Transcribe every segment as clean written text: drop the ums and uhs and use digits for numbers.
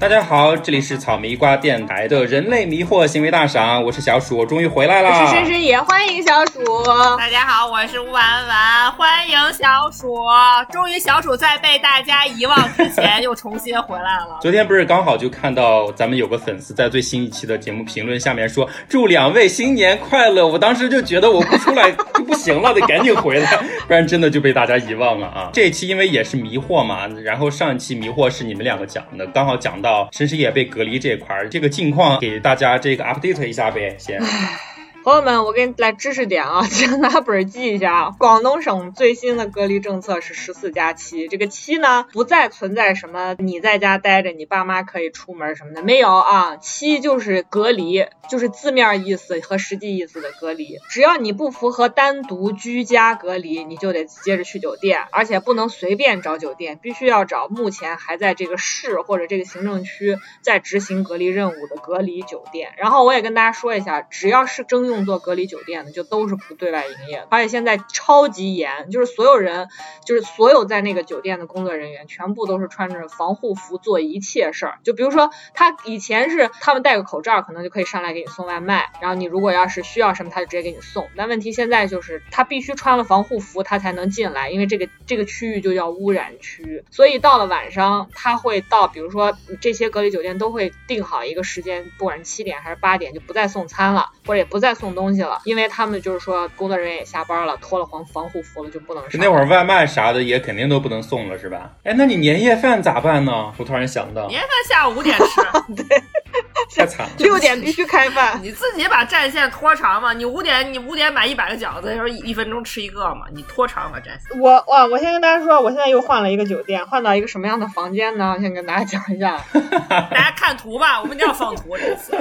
大家好，这里是草迷瓜电台的人类迷惑行为大赏，我是小鼠，我终于回来了。我是深深也，欢迎小鼠。大家好，我是吴婉婉，欢迎小鼠。终于小鼠在被大家遗忘之前又重新回来了。昨天不是刚好就看到咱们有个粉丝在最新一期的节目评论下面说祝两位新年快乐，我当时就觉得我不出来就不行了，得赶紧回来，不然真的就被大家遗忘了啊。这一期因为也是迷惑嘛，然后上一期迷惑是你们两个讲的，刚好讲到深深也被隔离这块，这个近况给大家这个 update 一下呗。先朋友们，我给你来知识点啊，请拿本记一下啊。广东省最新的隔离政策是14+7，这个7呢不再存在什么你在家待着你爸妈可以出门什么的，没有啊。7就是隔离，就是字面意思和实际意思的隔离，只要你不符合单独居家隔离你就得接着去酒店，而且不能随便找酒店，必须要找目前还在这个市或者这个行政区在执行隔离任务的隔离酒店。然后我也跟大家说一下，只要是征用做隔离酒店的就都是不对外营业的，而且现在超级严，就是所有人，就是所有在那个酒店的工作人员全部都是穿着防护服做一切事儿。就比如说他以前是他们戴个口罩可能就可以上来给你送外卖，然后你如果要是需要什么他就直接给你送，但问题现在就是他必须穿了防护服他才能进来，因为这个区域就叫污染区。所以到了晚上他会到，比如说这些隔离酒店都会定好一个时间，不管是7点还是8点就不再送餐了，或者也不再送东西了，因为他们就是说工作人员也下班了，脱了防护服了就不能上。那会儿外卖啥的也肯定都不能送了是吧？哎，那你年夜饭咋办呢？我突然想到年夜饭下午5点吃对，太惨了，6点必须开饭。你自己把战线拖长嘛，你五点买100个饺子，就是1分钟吃一个嘛，你拖长嘛战线。我先跟大家说，我现在又换了一个酒店，换到一个什么样的房间呢？我先跟大家讲一下，大家看图吧，我们一定要放图这次。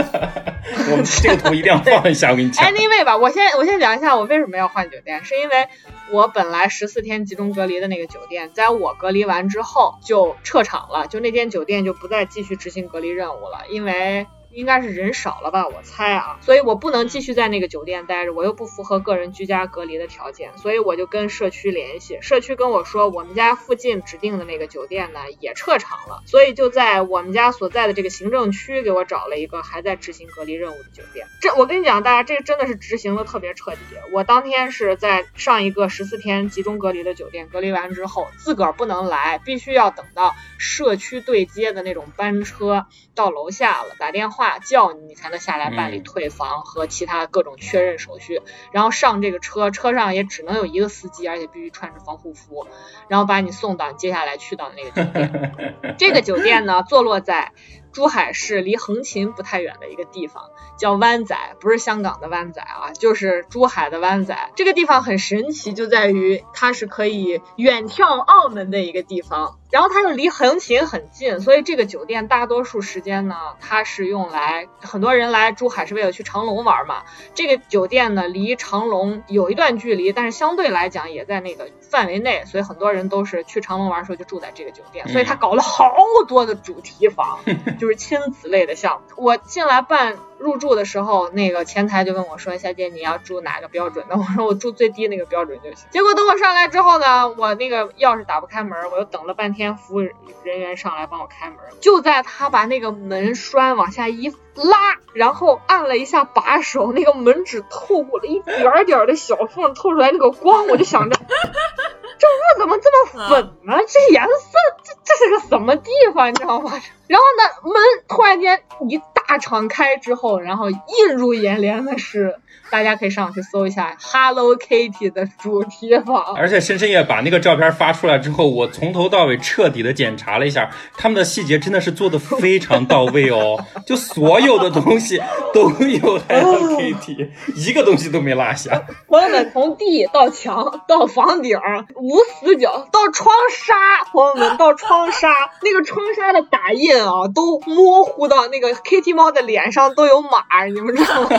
我们这个图一定要放一下，我给你讲。Anyway 吧，我先讲一下我为什么要换酒店，是因为我本来14天集中隔离的那个酒店，在我隔离完之后就撤场了，就那间酒店就不再继续执行隔离任务了，因为应该是人少了吧，我猜啊，所以我不能继续在那个酒店待着，我又不符合个人居家隔离的条件，所以我就跟社区联系，社区跟我说我们家附近指定的那个酒店呢也撤场了，所以就在我们家所在的这个行政区给我找了一个还在执行隔离任务的酒店。这我跟你讲大家，这个真的是执行的特别彻底。我当天是在上一个14天集中隔离的酒店隔离完之后，自个儿不能来，必须要等到社区对接的那种班车到楼下了打电话叫你才能下来办理退房和其他各种确认手续，然后上这个车上也只能有一个司机，而且必须穿着防护服，然后把你送到接下来去到的那个酒店。这个酒店呢坐落在珠海市离横琴不太远的一个地方，叫湾仔，不是香港的湾仔啊，就是珠海的湾仔。这个地方很神奇，就在于它是可以远眺澳门的一个地方，然后它又离横琴很近，所以这个酒店大多数时间呢它是用来，很多人来珠海是为了去长隆玩嘛，这个酒店呢离长隆有一段距离，但是相对来讲也在那个范围内，所以很多人都是去长隆玩的时候就住在这个酒店，所以他搞了好多的主题房，就是亲子类的项目。我进来办入住的时候，那个前台就问我说，小姐你要住哪个标准的？我说我住最低那个标准就行。结果等我上来之后呢，我那个钥匙打不开门，我又等了半天服务人员上来帮我开门，就在他把那个门栓往下一拉，然后按了一下把手，那个门只透过了一点点的小缝透出来那个光，我就想着这屋怎么这么粉呢？这颜色这是个什么地方你知道吗？然后呢门突然间一大敞开之后，然后映入眼帘的是，大家可以上去搜一下 Hello Kitty 的主题房。而且深深也把那个照片发出来之后，我从头到尾彻底的检查了一下，他们的细节真的是做的非常到位哦，就所有的东西都有 Hello Kitty、一个东西都没落下。朋友们，从地到墙到房顶无死角到窗纱，朋友们到窗纱，那个窗纱的打印啊都模糊到那个 Kitty 猫的脸上都有码，你们知道吗？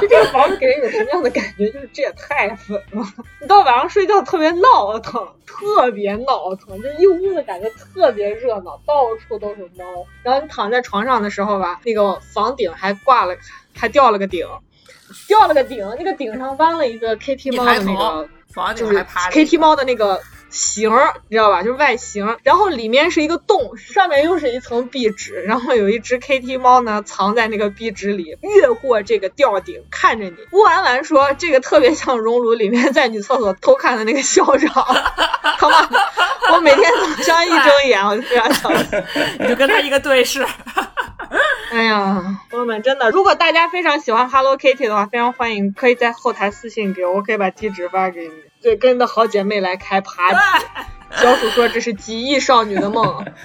就这个房子给人有什么样的感觉，就是这也太粉了，你到晚上睡觉特别闹腾，特别闹腾，就一屋子感觉特别热闹，到处都是猫。然后你躺在床上的时候吧，那个房顶还掉了个顶，掉了个顶，那个顶上弯了一个 KT 猫的那个，就是 KT 猫的那个形，你知道吧，就是外形，然后里面是一个洞，上面又是一层壁纸，然后有一只 KT 猫呢藏在那个壁纸里，越过这个吊顶看着你。乌丸丸说这个特别像熔炉里面在女厕所偷看的那个校长，好吧，我每天早上一睁眼我就非常小心，你就跟他一个对视。哎呀，朋友们，真的，如果大家非常喜欢 Hello Kitty 的话，非常欢迎，可以在后台私信给我，我可以把地址发给你。对，跟你的好姐妹来开趴。小鼠说这是几亿少女的梦。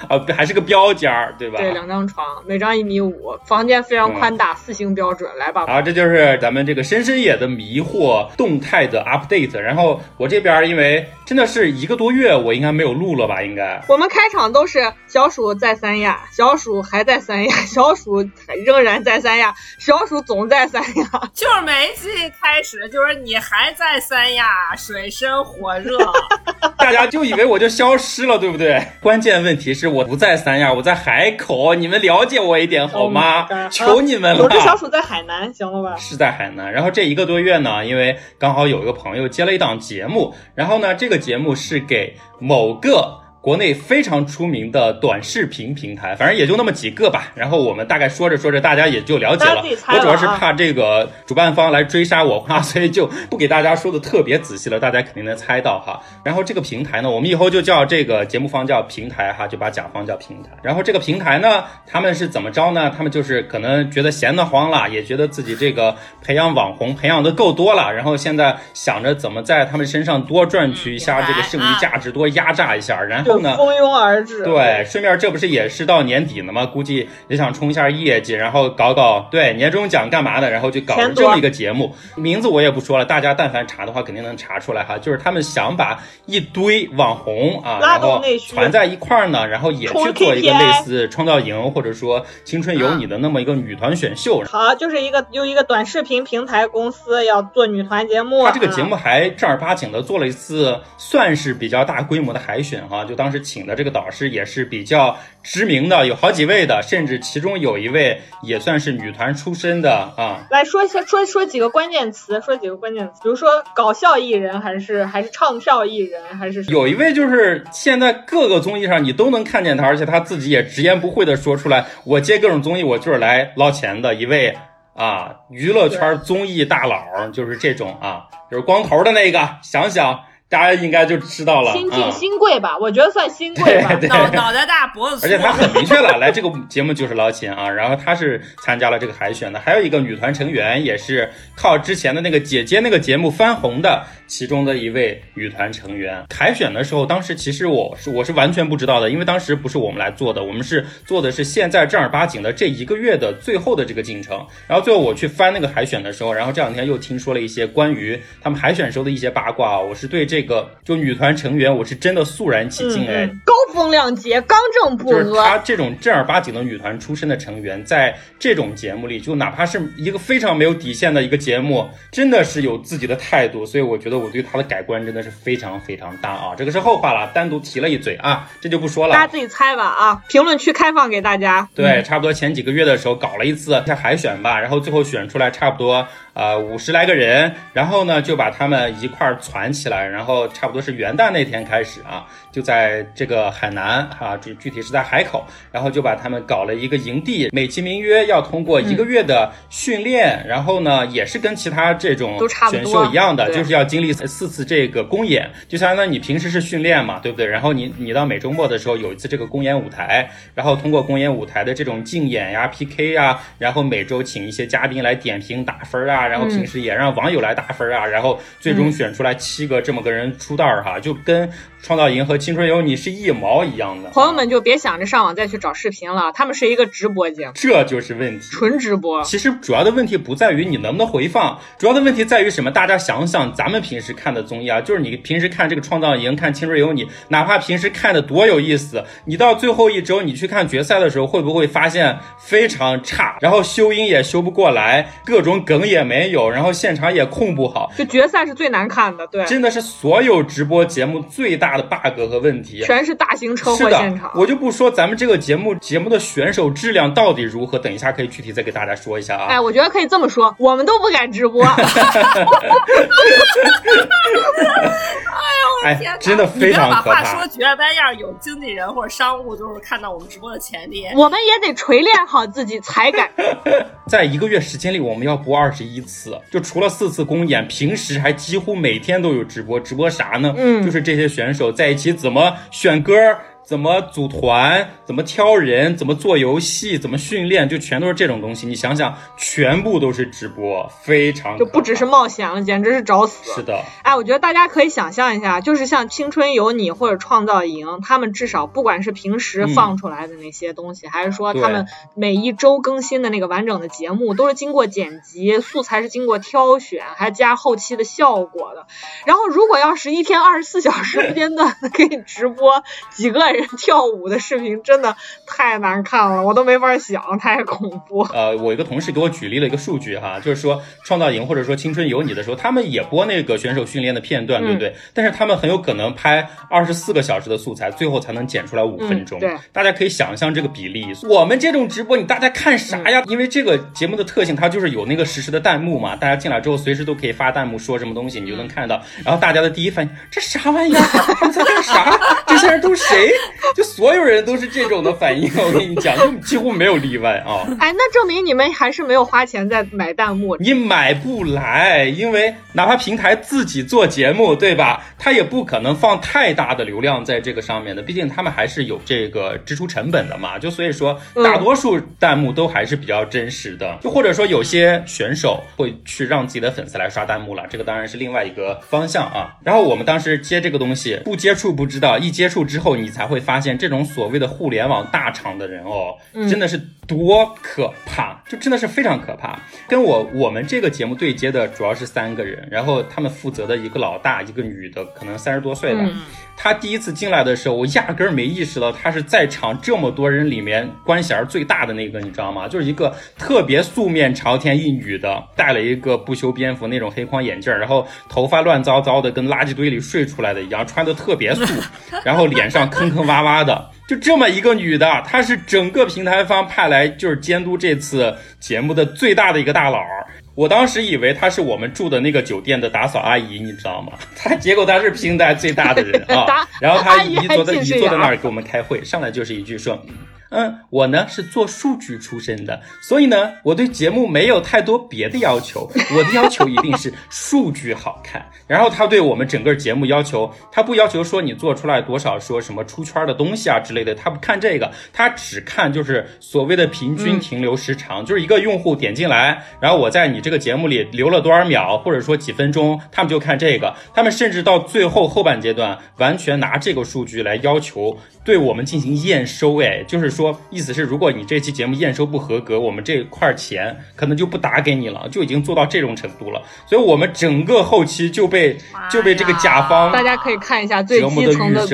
哦，还是个标间儿，对吧？对，2张床，每张1.5米，房间非常宽大，4星标准，来吧。好，这就是咱们这个深深野的迷惑动态的 update。然后我这边因为真的是1个多月，我应该没有录了吧？应该。我们开场都是小鼠在三亚，小鼠还在三亚，小鼠仍然在三亚，小鼠总在三亚。就是每一期开始就是你还在三亚，水深火热，大家就以为我就消失了，对不对？关键问题是我不在三亚，我在海口，你们了解我一点好吗？求你们了。我这小鼠在海南，行了吧？是在海南。然后这1个多月呢，因为刚好有一个朋友接了一档节目，然后呢，这个节目是给某个国内非常出名的短视频平台，反正也就那么几个吧。然后我们大概说着说着，大家也就了解了。我主要是怕这个主办方来追杀我哈，所以就不给大家说的特别仔细了，大家肯定能猜到哈。然后这个平台呢，我们以后就叫这个节目方叫平台哈，就把甲方叫平台。然后这个平台呢，他们是怎么着呢？他们就是可能觉得闲得慌了，也觉得自己这个培养网红培养的够多了，然后现在想着怎么在他们身上多赚取一下这个剩余价值，多压榨一下，然后。蜂拥而至，对，顺便这不是也是到年底了吗？估计也想冲一下业绩，然后搞对年终奖干嘛的，然后就搞了这么一个节目，名字我也不说了，大家但凡查的话肯定能查出来哈。就是他们想把一堆网红啊，然后团在一块儿呢，然后也去做一个类似创造营或者说青春有你的那么一个女团选秀。好，就是一个短视频平台公司要做女团节目，他这个节目还正儿八经的做了一次算是比较大规模的海选哈，就当时请的这个导师也是比较知名的，有好几位的，甚至其中有一位也算是女团出身的啊。来说几个关键词，比如说搞笑艺人，还是唱跳艺人，还是有一位就是现在各个综艺上你都能看见他，而且他自己也直言不讳的说出来，我接各种综艺我就是来捞钱的一位啊，娱乐圈综艺大佬，就是这种啊，就是光头的那个，想想。大家应该就知道了，新贵吧，我觉得算新贵吧，脑袋大脖子粗，而且他很明确了，来这个节目就是捞钱啊。然后他是参加了这个海选的，还有一个女团成员也是靠之前的那个姐姐那个节目翻红的，其中的一位女团成员。海选的时候，当时其实我是完全不知道的，因为当时不是我们来做的，我们是做的是现在正儿八经的这1个月的最后的这个进程。然后最后我去翻那个海选的时候，然后这2天又听说了一些关于他们海选时候的一些八卦，我是对这个就女团成员，我是真的肃然起敬哎！高风亮节，刚正不阿。就是她这种正儿八经的女团出身的成员，在这种节目里，就哪怕是一个非常没有底线的一个节目，真的是有自己的态度。所以我觉得我对她的改观真的是非常非常大啊！这个是后话了，单独提了一嘴啊，这就不说了，大家自己猜吧啊！评论区开放给大家。对，差不多前几个月的时候搞了一次海选吧，然后最后选出来差不多。50来个人，然后呢就把他们一块儿攒起来，然后差不多是元旦那天开始啊，就在这个海南啊，具体是在海口，然后就把他们搞了一个营地，美其名曰要通过1个月的训练，然后呢也是跟其他这种选秀一样的，就是要经历4次这个公演，就相当于你平时是训练嘛，对不对？然后你到每周末的时候有一次这个公演舞台，然后通过公演舞台的这种竞演呀 PK 呀，然后每周请一些嘉宾来点评打分啊，然后平时也让网友来打分啊，然后最终选出来7个这么个人出道哈，就跟创造营和青春有你是一毛一样的。朋友们就别想着上网再去找视频了，他们是一个直播节目，这就是问题，纯直播。其实主要的问题不在于你能不能回放，主要的问题在于什么？大家想想咱们平时看的综艺啊，就是你平时看这个创造营看青春有你，哪怕平时看的多有意思，你到最后1周你去看决赛的时候，会不会发现非常差，然后修音也修不过来，各种梗也没有，然后现场也控不好，就决赛是最难看的。对，真的是所有直播节目最大的 bug 和问题，全是大型车祸现场。我就不说咱们这个节目的选手质量到底如何，等一下可以具体再给大家说一下啊。哎，我觉得可以这么说，我们都不敢直播。哎，真的非常可怕。你别把话说绝了，般要有经纪人或者商务，就是看到我们直播的潜力，我们也得锤炼好自己才敢。在1个月时间里，我们要播21次，就除了4次公演，平时还几乎每天都有直播。直播啥呢？就是这些选手在一起怎么选歌。怎么组团，怎么挑人，怎么做游戏，怎么训练，就全都是这种东西。你想想，全部都是直播，非常就不只是冒险了，简直是找死。是的，哎，我觉得大家可以想象一下，就是像《青春有你》或者《创造营》，他们至少不管是平时放出来的那些东西，还是说他们每一周更新的那个完整的节目，都是经过剪辑，素材是经过挑选，还加后期的效果的。然后，如果要是一天24小时不间断的给你直播几个人跳舞的视频，真的太难看了，我都没法想，太恐怖。我一个同事给我举例了一个数据哈，就是说创造营或者说青春有你的时候，他们也播那个选手训练的片段，对不对？但是他们很有可能拍24个小时的素材，最后才能剪出来5分钟。对，大家可以想象这个比例。我们这种直播，你大家看啥呀？因为这个节目的特性，它就是有那个实时的弹幕嘛，大家进来之后随时都可以发弹幕，说什么东西你就能看到。然后大家的第一反应，这啥玩意儿？你在干啥？这些人都是谁？就所有人都是这种的反应，我跟你讲，就几乎没有例外啊！哎，那证明你们还是没有花钱在买弹幕，你买不来，因为哪怕平台自己做节目，对吧？他也不可能放太大的流量在这个上面的，毕竟他们还是有这个支出成本的嘛。就所以说，大多数弹幕都还是比较真实的，就或者说有些选手会去让自己的粉丝来刷弹幕了，这个当然是另外一个方向啊。然后我们当时接这个东西，不接触不知道，一接触之后你才会发现这种所谓的互联网大厂的人哦，真的是多可怕，就真的是非常可怕。跟我们这个节目对接的主要是3个人，然后他们负责的一个老大，一个女的，可能30多岁吧。他第一次进来的时候，我压根儿没意识到他是在场这么多人里面官衔最大的那个，你知道吗？就是一个特别素面朝天一女的，戴了一个不修边幅那种黑框眼镜，然后头发乱糟糟的，跟垃圾堆里睡出来的一样，穿得特别素，然后脸上坑坑洼洼的。就这么一个女的，她是整个平台方派来就是监督这次节目的最大的一个大佬。我当时以为她是我们住的那个酒店的打扫阿姨，你知道吗？她结果她是平台最大的人啊。然后她姨坐在那儿给我们开会，上来就是一句说，我呢是做数据出身的，所以呢我对节目没有太多别的要求，我的要求一定是数据好看。然后他对我们整个节目要求，他不要求说你做出来多少说什么出圈的东西啊之类的，他不看这个，他只看就是所谓的平均停留时长，就是一个用户点进来，然后我在你这个节目里留了多少秒或者说几分钟，他们就看这个。他们甚至到最后后半阶段完全拿这个数据来要求对我们进行验收，就是说意思是如果你这期节目验收不合格，我们这块钱可能就不打给你了，就已经做到这种程度了。所以我们整个后期就被这个甲方，大家可以看一下最基层的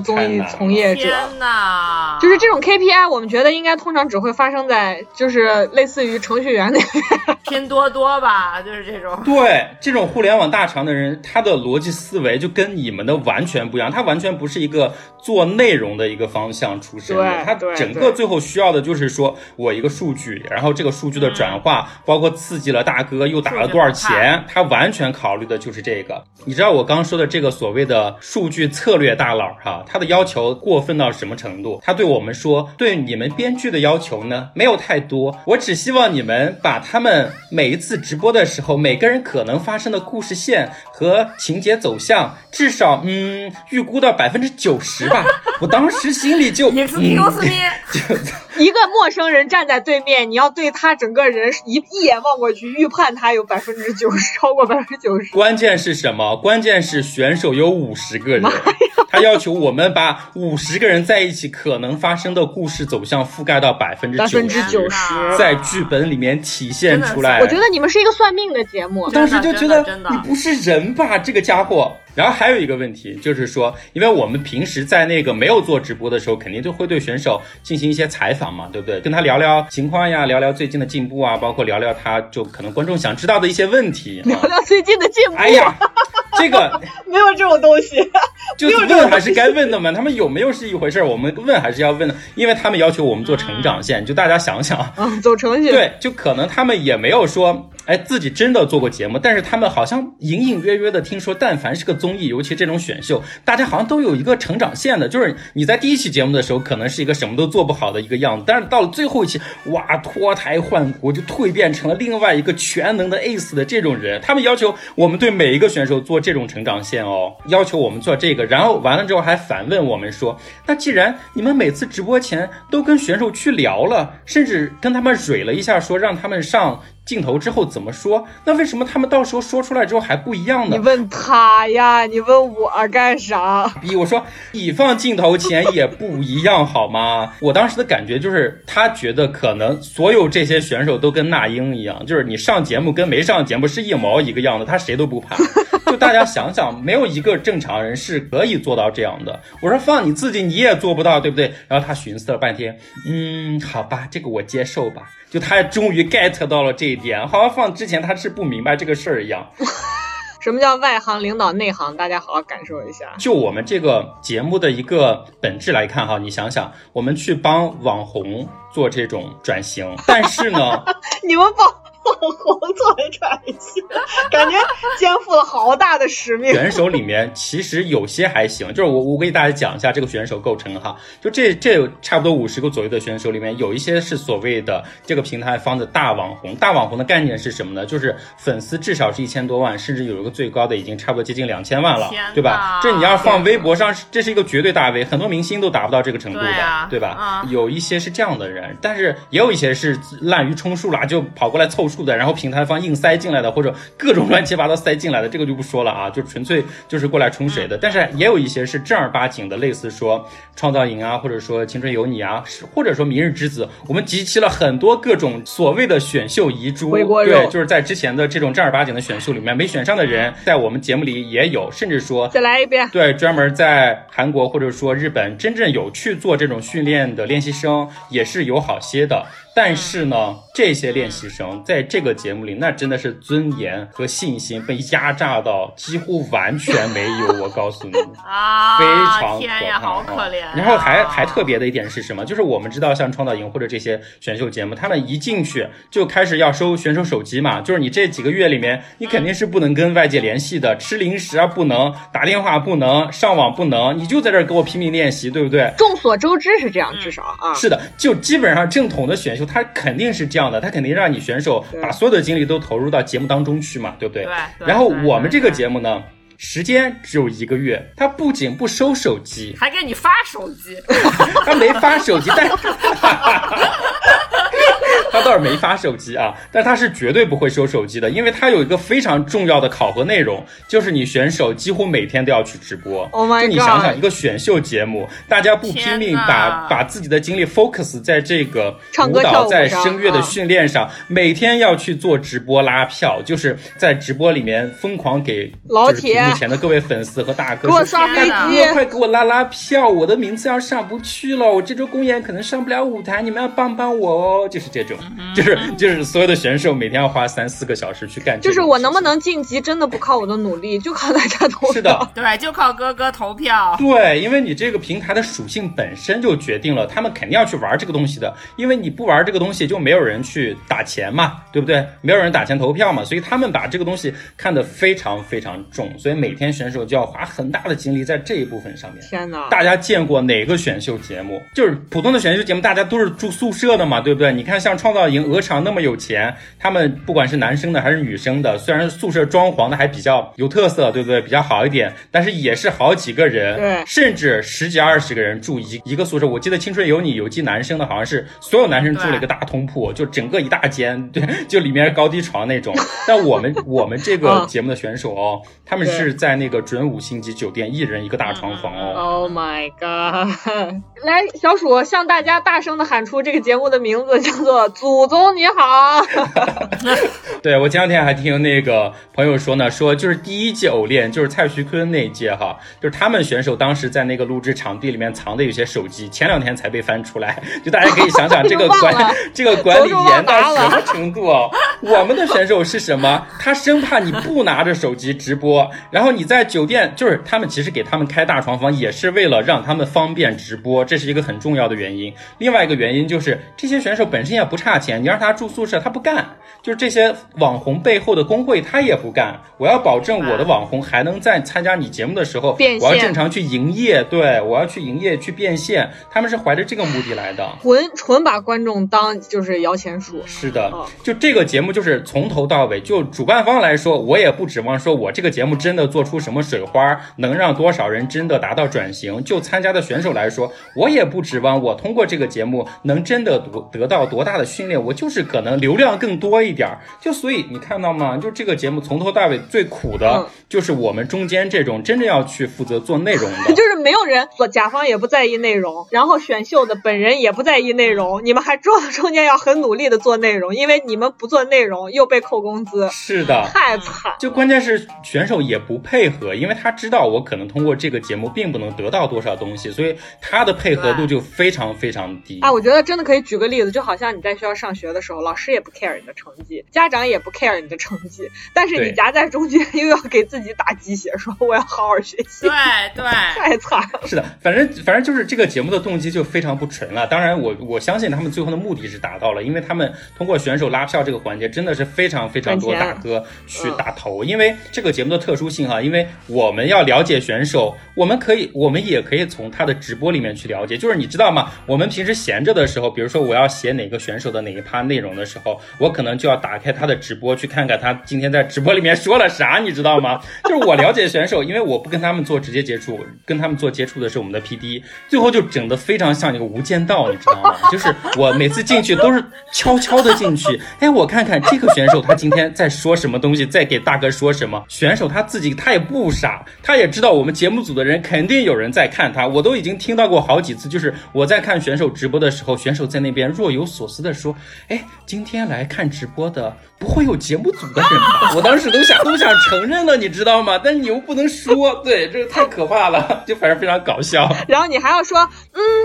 综艺从业者，天哪，就是这种 KPI 我们觉得应该通常只会发生在就是类似于程序员那边，拼多多吧，就是这种。对，这种互联网大厂的人，他的逻辑思维就跟你们的完全不一样，他完全不是一个做内容的一个方向出身的，他整个最后需要的就是说我一个数据，然后这个数据的转化，包括刺激了大哥又打了多少钱，他完全考虑的就是这个。你知道我刚说的这个所谓的数据策略大佬哈，他的要求过分到什么程度？他对我们说，对你们编剧的要求呢没有太多，我只希望你们把他们每一次直播的时候每个人可能发生的故事线和情节走向至少预估到90%吧。我当时心里就一个陌生人站在对面，你要对他整个人一眼望过去预判他有90%，超过90%。关键是什么？关键是选手有50个人，他要求我们把50个人在一起可能发生的故事走向覆盖到90%，在剧本里面体现出来。我觉得你们是一个算命的节目，当时就觉得你不是人吧，这个家伙。然后还有一个问题就是说，因为我们平时在那个没有做直播的时候，肯定就会对选手进行一些采访嘛，对不对？跟他聊聊情况呀，聊聊最近的进步啊，包括聊聊他就可能观众想知道的一些问题，聊聊最近的进步。哎呀这个没有这种东西，就问还是该问的嘛。他们有没有是一回事，我们问还是要问的，因为他们要求我们做成长线，就大家想想，走程序。对，就可能他们也没有说，哎，自己真的做过节目，但是他们好像隐隐约约的听说，但凡是个综艺，尤其这种选秀，大家好像都有一个成长线的，就是你在第一期节目的时候，可能是一个什么都做不好的一个样子，但是到了最后一期，哇，脱胎换骨，就蜕变成了另外一个全能的 ace 的这种人。他们要求我们对每一个选手做这种成长线哦，要求我们做这个，然后完了之后还反问我们说，那既然你们每次直播前都跟选手去聊了，甚至跟他们蕊了一下，说让他们上镜头之后怎么说，那为什么他们到时候说出来之后还不一样呢？你问他呀，你问我干啥？我说你放镜头前也不一样好吗？我当时的感觉就是他觉得可能所有这些选手都跟那英一样，就是你上节目跟没上节目是一毛一个样的，他谁都不怕。就大家想想，没有一个正常人是可以做到这样的。我说放你自己你也做不到，对不对？然后他寻思了半天，好吧，这个我接受吧。就他终于 get 到了这一点，好像放之前他是不明白这个事儿一样。什么叫外行领导内行，大家好好感受一下。就我们这个节目的一个本质来看哈，你想想，我们去帮网红做这种转型，但是呢你们帮网红做的转型，感觉肩负了好大的使命。选手里面其实有些还行，就是我给大家讲一下这个选手构成哈，就这有差不多50个左右的选手里面，有一些是所谓的这个平台方的大网红。大网红的概念是什么呢？就是粉丝至少是1000多万，甚至有一个最高的已经差不多接近2000万了，对吧？这你要放微博上，这是一个绝对大 V， 很多明星都达不到这个程度的， 对吧？有一些是这样的人，但是也有一些是滥竽充数啦，就跑过来凑数的，然后平台方硬塞进来的，或者各种乱七八糟塞进来的，这个就不说了啊，就纯粹就是过来冲水的。但是也有一些是正儿八经的，类似说创造营啊，或者说青春有你啊，或者说明日之子，我们集齐了很多各种所谓的选秀遗珠，对，就是在之前的这种正儿八经的选秀里面没选上的人，在我们节目里也有，甚至说再来一遍，对，专门在韩国或者说日本真正有去做这种训练的练习生也是有好些的。但是呢，这些练习生在这个节目里，那真的是尊严和信心被压榨到几乎完全没有。我告诉你啊，非常可怕，天呀，好可怜啊。然后还特别的一点是什么？就是我们知道，像创造营或者这些选秀节目，他们一进去就开始要收选手手机嘛，就是你这几个月里面，你肯定是不能跟外界联系的，吃零食啊不能，打电话不能，上网不能，你就在这儿给我拼命练习，对不对？众所周知是这样，至少啊，是的，就基本上正统的选秀。他肯定是这样的，他肯定让你选手把所有的精力都投入到节目当中去嘛，对不对？然后我们这个节目呢，时间只有1个月，他不仅不收手机，还给你发手机。他没发手机，但他倒是没发手机啊，但他是绝对不会收手机的，因为他有一个非常重要的考核内容，就是你选手几乎每天都要去直播。Oh my god！ 你想想，一个选秀节目，大家不拼命把自己的精力 focus 在这个舞蹈、在声乐的训练上，每天要去做直播拉票，就是在直播里面疯狂给老铁目前的各位粉丝和大哥说，给我刷飞机，快给我拉票，我的名字要上不去了，我这周公演可能上不了舞台，你们要帮帮我哦，就是这种。就是所有的选手每天要花3-4个小时去干，就是我能不能晋级真的不靠我的努力，就靠大家投票。是的，对，就靠哥哥投票。对，因为你这个平台的属性本身就决定了他们肯定要去玩这个东西的，因为你不玩这个东西就没有人去打钱嘛，对不对？没有人打钱投票嘛，所以他们把这个东西看得非常非常重，所以每天选手就要花很大的精力在这一部分上面。天哪，大家见过哪个选秀节目？就是普通的选秀节目大家都是住宿舍的嘛，对不对？你看像创造营鹅厂那么有钱，他们不管是男生的还是女生的，虽然宿舍装潢的还比较有特色，对不对？比较好一点，但是也是好几个人，对，甚至10几20个人住一个宿舍。我记得青春有你有季男生的好像是所有男生住了一个大通铺，就整个一大间，对，就里面高低床那种。但我们这个节目的选手哦，他们是在那个准5星级酒店，一人一个大床房哦。Oh my god！ 来，小鼠向大家大声的喊出这个节目的名字，叫作祖宗你好。对，我前两天还听那个朋友说呢，说就是第一届偶练就是蔡徐坤那一届哈，就是他们选手当时在那个录制场地里面藏的有些手机，前两天才被翻出来，就大家可以想想这个管理严到什么程度啊！我们的选手是什么？他生怕你不拿着手机直播，然后你在酒店，就是他们其实给他们开大床房也是为了让他们方便直播，这是一个很重要的原因。另外一个原因就是这些选手本身也不差钱，你让他住宿舍他不干，就是这些网红背后的工会他也不干。我要保证我的网红还能在参加你节目的时候，我要正常去营业，对，我要去营业去变现，他们是怀着这个目的来的，纯把观众当就是摇钱树。是的，就这个节目就是从头到尾，就主办方来说，我也不指望说我这个节目真的做出什么水花，能让多少人真的达到转型，就参加的选手来说，我也不指望我通过这个节目能真的得到多大的训练，我就是可能流量更多一点。就所以你看到吗，就这个节目从头到尾最苦的就是我们中间这种真正要去负责做内容的，就是没有人，甲方也不在意内容，然后选秀的本人也不在意内容，你们还中间要很努力的做内容，因为你们不做内容又被扣工资。是的，太惨。就关键是选手也不配合，因为他知道我可能通过这个节目并不能得到多少东西，所以他的配合度就非常非常低。啊，我觉得真的可以举个例子，就好像你在学校上学的时候，老师也不 care 你的成绩，家长也不 care 你的成绩，但是你夹在中间又要给自己打鸡血，说我要好好学习。对，太惨了。是的，反正就是这个节目的动机就非常不纯了。当然我相信他们最后的目的是达到了，因为他们通过选手拉票这个环节真的是非常非常多大哥去打头。因为这个节目的特殊性哈，因为我们要了解选手，我们也可以从他的直播里面去了解。就是你知道吗，我们平时闲着的时候，比如说我要写哪个选手的哪一趴内容的时候，我可能就要打开他的直播去看看他今天在直播里面说了啥，你知道吗？就是我了解选手，因为我不跟他们做直接接触，跟他们做接触的是我们的 PD， 最后就整得非常像一个无间道，你知道吗？就是我每次进去都是悄悄的进去，哎，我看看这个选手他今天在说什么东西，在给大哥说什么。选手他自己他也不傻，他也知道我们节目组的人肯定有人在看他，我都已经听到过好几次，就是我在看选手直播的时候，选手在那边若有所思的说，哎，今天来看直播的不会有节目组的人吧？我当时都想承认了，你知道吗？但你又不能说，对，这太可怕了，就反正非常搞笑。然后你还要说，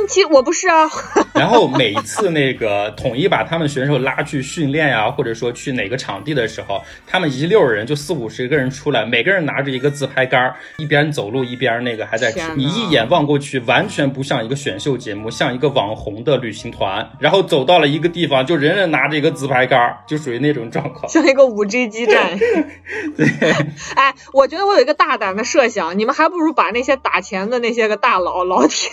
其实我不是啊。然后每一次那个统一把他们选手拉去训练呀，或者说去哪个场地的时候，他们一溜人就40-50个人出来，每个人拿着一个自拍杆，一边走路一边那个还在吃。你一眼望过去，完全不像一个选秀节目，像一个网红的旅行团。然后走到了一个地方，就人人拿着一个自拍杆，就属于那种状况，像一个5G 基站。对，哎，我觉得我有一个大胆的设想，你们还不如把那些打钱的那些个大佬老铁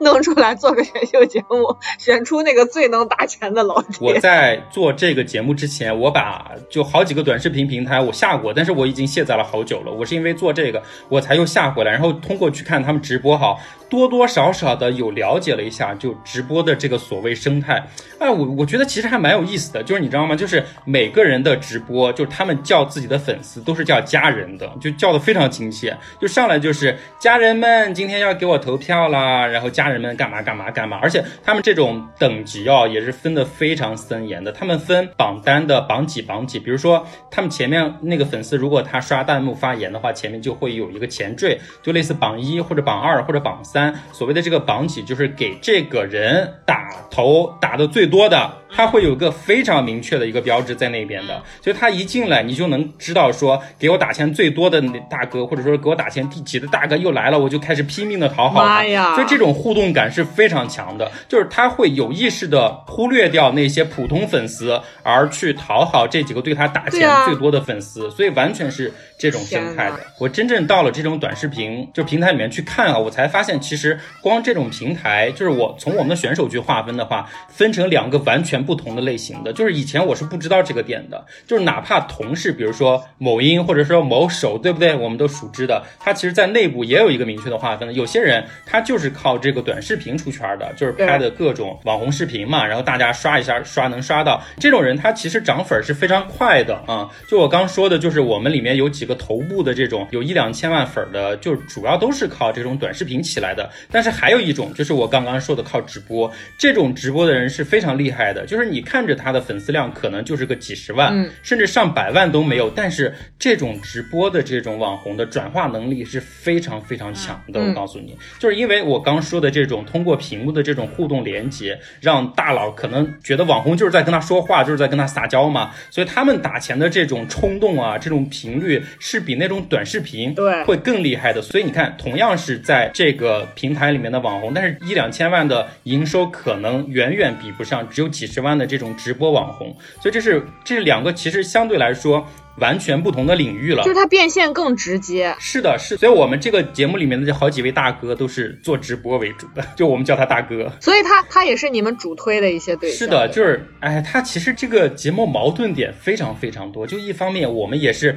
弄出来做个选秀节目，选出那个最能打钱的老铁。我在做这个节目之前，我把就好几个短视频平台我下过，但是我已经卸载了好久了。我是因为做这个我才又下回来，然后通过去看他们直播，好多多少少的有了解了一下就直播的这个所谓生态。哎，我觉得其实还蛮有意思的，就是你知道吗，就是每个人的直播，就是他们叫自己的粉丝都是叫家人的，就叫的非常亲切，就上来就是家人们今天要给我投票啦，然后家人们干嘛干嘛干嘛。而且他们这种等级啊也是分得非常森严的，他们分榜单的榜几，比如说他们前面那个粉丝如果他刷弹幕发言的话，前面就会有一个前缀，就类似榜1或者榜2或者榜3。所谓的这个榜起就是给这个人打头打的最多的，他会有一个非常明确的一个标志在那边的，所以他一进来你就能知道说给我打钱最多的大哥，或者说给我打钱第几的大哥又来了，我就开始拼命的讨好他。所以这种互动感是非常强的，就是他会有意识的忽略掉那些普通粉丝，而去讨好这几个对他打钱最多的粉丝，所以完全是这种生态的。我真正到了这种短视频就平台里面去看啊，我才发现其实光这种平台，就是我从我们的选手去划分的话，分成2个完全不同的类型的。就是以前我是不知道这个点的，就是哪怕同是比如说某音或者说某手，对不对，我们都熟知的，它其实在内部也有一个明确的划分的。有些人他就是靠这个短视频出圈的，就是拍的各种网红视频嘛，然后大家刷一下刷能刷到，这种人他其实涨粉是非常快的啊。就我刚说的，就是我们里面有几个头部的这种有1-2千万粉的，就主要都是靠这种短视频起来的。但是还有一种就是我刚刚说的靠直播，这种直播的人是非常厉害的，就是你看着他的粉丝量可能就是个几十万、甚至上百万都没有，但是这种直播的这种网红的转化能力是非常非常强的。我告诉你，就是因为我刚说的这种通过屏幕的这种互动连接，让大佬可能觉得网红就是在跟他说话，就是在跟他撒娇嘛，所以他们打钱的这种冲动啊，这种频率是比那种短视频会更厉害的。所以你看，同样是在这个平台里面的网红，但是1-2千万的营收可能远远比不上只有几十万的这种直播网红。所以这是两个其实相对来说完全不同的领域了，就是它变现更直接。是的，是，所以我们这个节目里面的好几位大哥都是做直播为主的，就我们叫他大哥。所以他也是你们主推的一些对象。是的，就是他其实这个节目矛盾点非常非常多。就一方面我们也是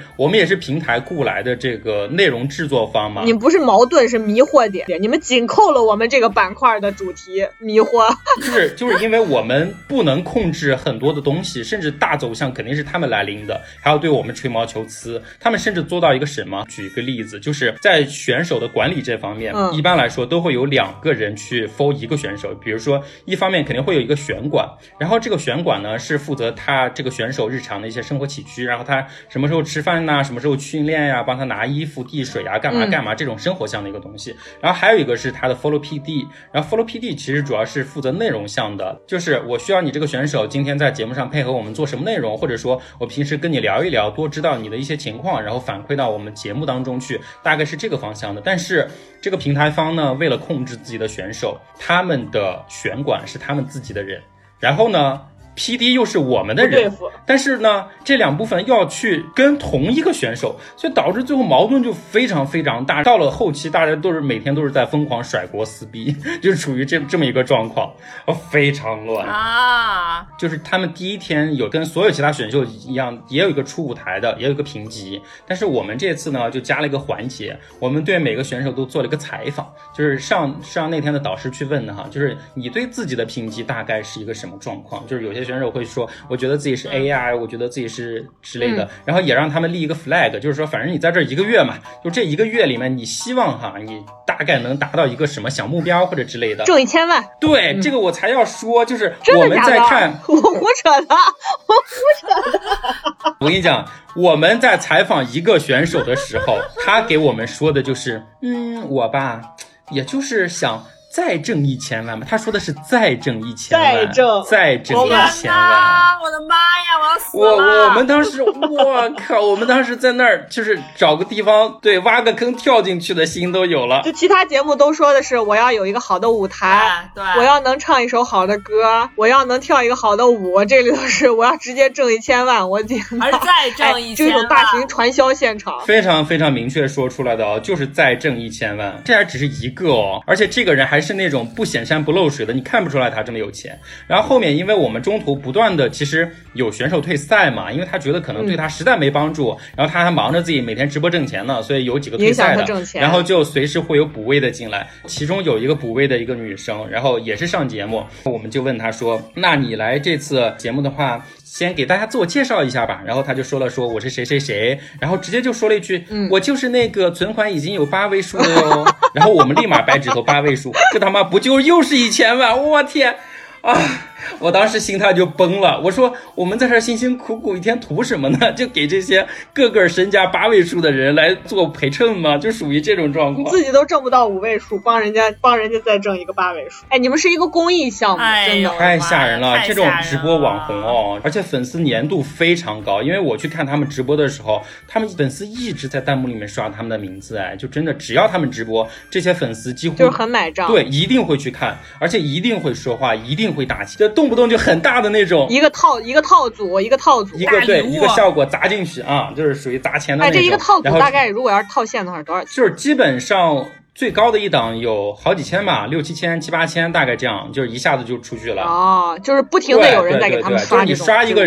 平台雇来的这个内容制作方嘛。你们不是矛盾，是迷惑点。你们紧扣了我们这个板块的主题，迷惑。就是因为我们不能控制很多的东西，甚至大走向肯定是他们来拎的，还要对我们吹毛求疵。他们甚至做到一个什么，举一个例子，就是在选手的管理这方面，一般来说都会有2个人去 follow 一个选手。比如说一方面肯定会有一个选管，然后这个选管呢是负责他这个选手日常的一些生活起居，然后他什么时候吃饭啊，什么时候训练啊，帮他拿衣服递水啊，干嘛干嘛，这种生活项的一个东西。然后还有一个是他的 follow PD， 然后 follow PD 其实主要是负责内容项的，就是我需要你这个选手今天在节目上配合我们做什么内容，或者说我平时跟你聊一聊，多知道你的一些情况，然后反馈到我们节目当中去，大概是这个方向的。但是这个平台方呢，为了控制自己的选手，他们的选管是他们自己的人，然后呢PD 又是我们的人，但是呢这两部分要去跟同一个选手，所以导致最后矛盾就非常非常大。到了后期大家都是每天都是在疯狂甩锅撕逼，就处于这么一个状况，非常乱啊。就是他们第一天有跟所有其他选秀一样，也有一个出舞台的，也有一个评级，但是我们这次呢就加了一个环节，我们对每个选手都做了一个采访，就是上那天的导师去问的哈，就是你对自己的评级大概是一个什么状况，就是有些选手会说我觉得自己是 AI， 我觉得自己是之类的，然后也让他们立一个 flag， 就是说反正你在这1个月嘛，就这1个月里面你希望哈你大概能达到一个什么小目标或者之类的，挣1,000万。对，这个我才要说，就是我们在看，我胡扯的。我跟你讲，我们在采访一个选手的时候，他给我们说的就是我吧也就是想再挣1,000万吧，他说的是再挣1,000万，再挣一千万，我的妈呀，我要死了！我们当时，我靠，我们当时在那儿就是找个地方，对，挖个坑跳进去的心都有了。就其他节目都说的是我要有一个好的舞台，对，我要能唱一首好的歌，我要能跳一个好的舞，这里头是我要直接挣1,000万，我天哪，而再挣1,000万，这种大型传销现场，非常非常明确说出来的哦，就是再挣1,000万，这还只是一个哦，而且这个人还是那种不显山不露水的，你看不出来他这么有钱。然后后面因为我们中途不断的其实有选手退赛嘛，因为他觉得可能对他实在没帮助，然后他还忙着自己每天直播挣钱呢，所以有几个退赛的，然后就随时会有补位的进来。其中有一个补位的一个女生，然后也是上节目，我们就问她说那你来这次节目的话先给大家自我介绍一下吧，然后他就说我是谁谁谁，然后直接就说了一句，我就是那个存款已经有8位数了哟。然后我们立马白指头8位数，这他妈不就又是1,000万，我天啊！我当时心态就崩了，我说我们在这辛辛苦苦一天图什么呢？就给这些个个身家8位数的人来做陪衬吗？就属于这种状况，自己都挣不到5位数，帮人家再挣一个8位数。哎，你们是一个公益项目，真的太吓人了！这种直播网红哦，而且粉丝粘度非常高，因为我去看他们直播的时候，他们粉丝一直在弹幕里面刷他们的名字，就真的只要他们直播，这些粉丝几乎就是很买账，对，一定会去看，而且一定会说话，一定会打气。动不动就很大的那种，一个套组，对，一个效果砸进去啊，就是属于砸钱的那种。这一个套组大概如果要是套现的话多少？就是基本上最高的一档有好几千吧，6,000-7,000-8,000，大概这样，就是一下子就出去了。哦，就是不停的有人在给他们刷，就是你刷一个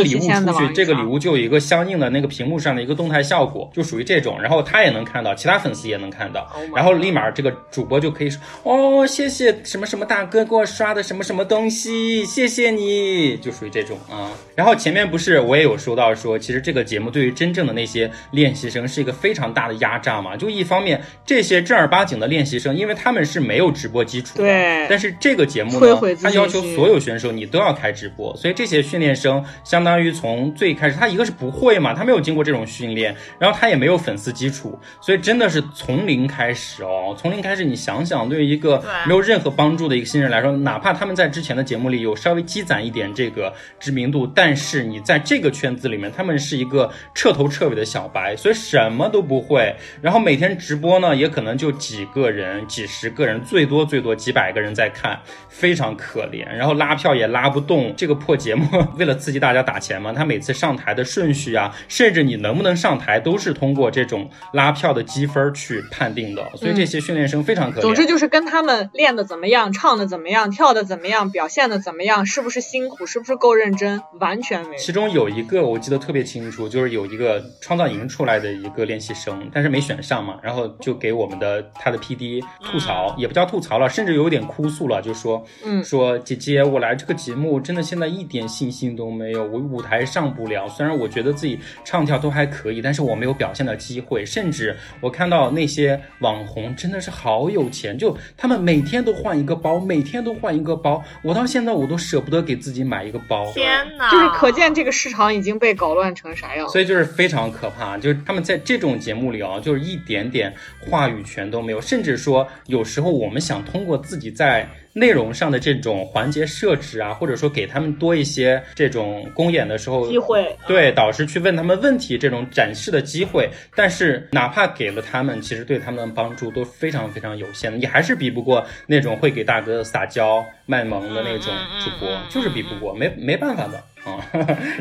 礼物出去，这个礼物就有一个相应的那个屏幕上的一个动态效果，就属于这种。然后他也能看到，其他粉丝也能看到，然后立马这个主播就可以说，哦，谢谢什么什么大哥给我刷的什么什么东西，谢谢你，就属于这种啊。然后前面不是我也有说到说，其实这个节目对于真正的那些练习生是一个非常大的压榨嘛，就一方面这些。正儿八经的练习生，因为他们是没有直播基础的。对。但是这个节目呢，他要求所有选手你都要开直播，所以这些训练生相当于从最开始，他一个是不会嘛，他没有经过这种训练，然后他也没有粉丝基础，所以真的是从零开始哦，从零开始。你想想，对于一个没有任何帮助的一个新人来说，哪怕他们在之前的节目里有稍微积攒一点这个知名度，但是你在这个圈子里面，他们是一个彻头彻尾的小白，所以什么都不会。然后每天直播呢，也可能就几个人、几十个人，最多最多几百个人在看，非常可怜。然后拉票也拉不动，这个破节目为了刺激大家打钱嘛，他每次上台的顺序啊，甚至你能不能上台，都是通过这种拉票的积分去判定的。所以这些训练生非常可怜。总之就是跟他们练的怎么样，唱的怎么样，跳的怎么样，表现的怎么样，是不是辛苦，是不是够认真，完全没有。其中有一个我记得特别清楚，就是有一个创造营出来的一个练习生，但是没选上嘛，然后就给我们的他的 PD 吐槽，也不叫吐槽了，甚至有点哭诉了，就说说姐姐，我来这个节目真的现在一点信心都没有，我舞台上不了，虽然我觉得自己唱跳都还可以，但是我没有表现的机会。甚至我看到那些网红真的是好有钱，就他们每天都换一个包，每天都换一个包，我到现在我都舍不得给自己买一个包。天哪，就是可见这个市场已经被搞乱成啥样。所以就是非常可怕，就是他们在这种节目里啊，就是一点点话语权都没有。甚至说有时候我们想通过自己在内容上的这种环节设置啊，或者说给他们多一些这种公演的时候机会，对导师去问他们问题这种展示的机会，但是哪怕给了他们，其实对他们的帮助都非常非常有限的，也还是比不过那种会给大哥撒娇卖萌的那种主播，就是比不过，没办法的。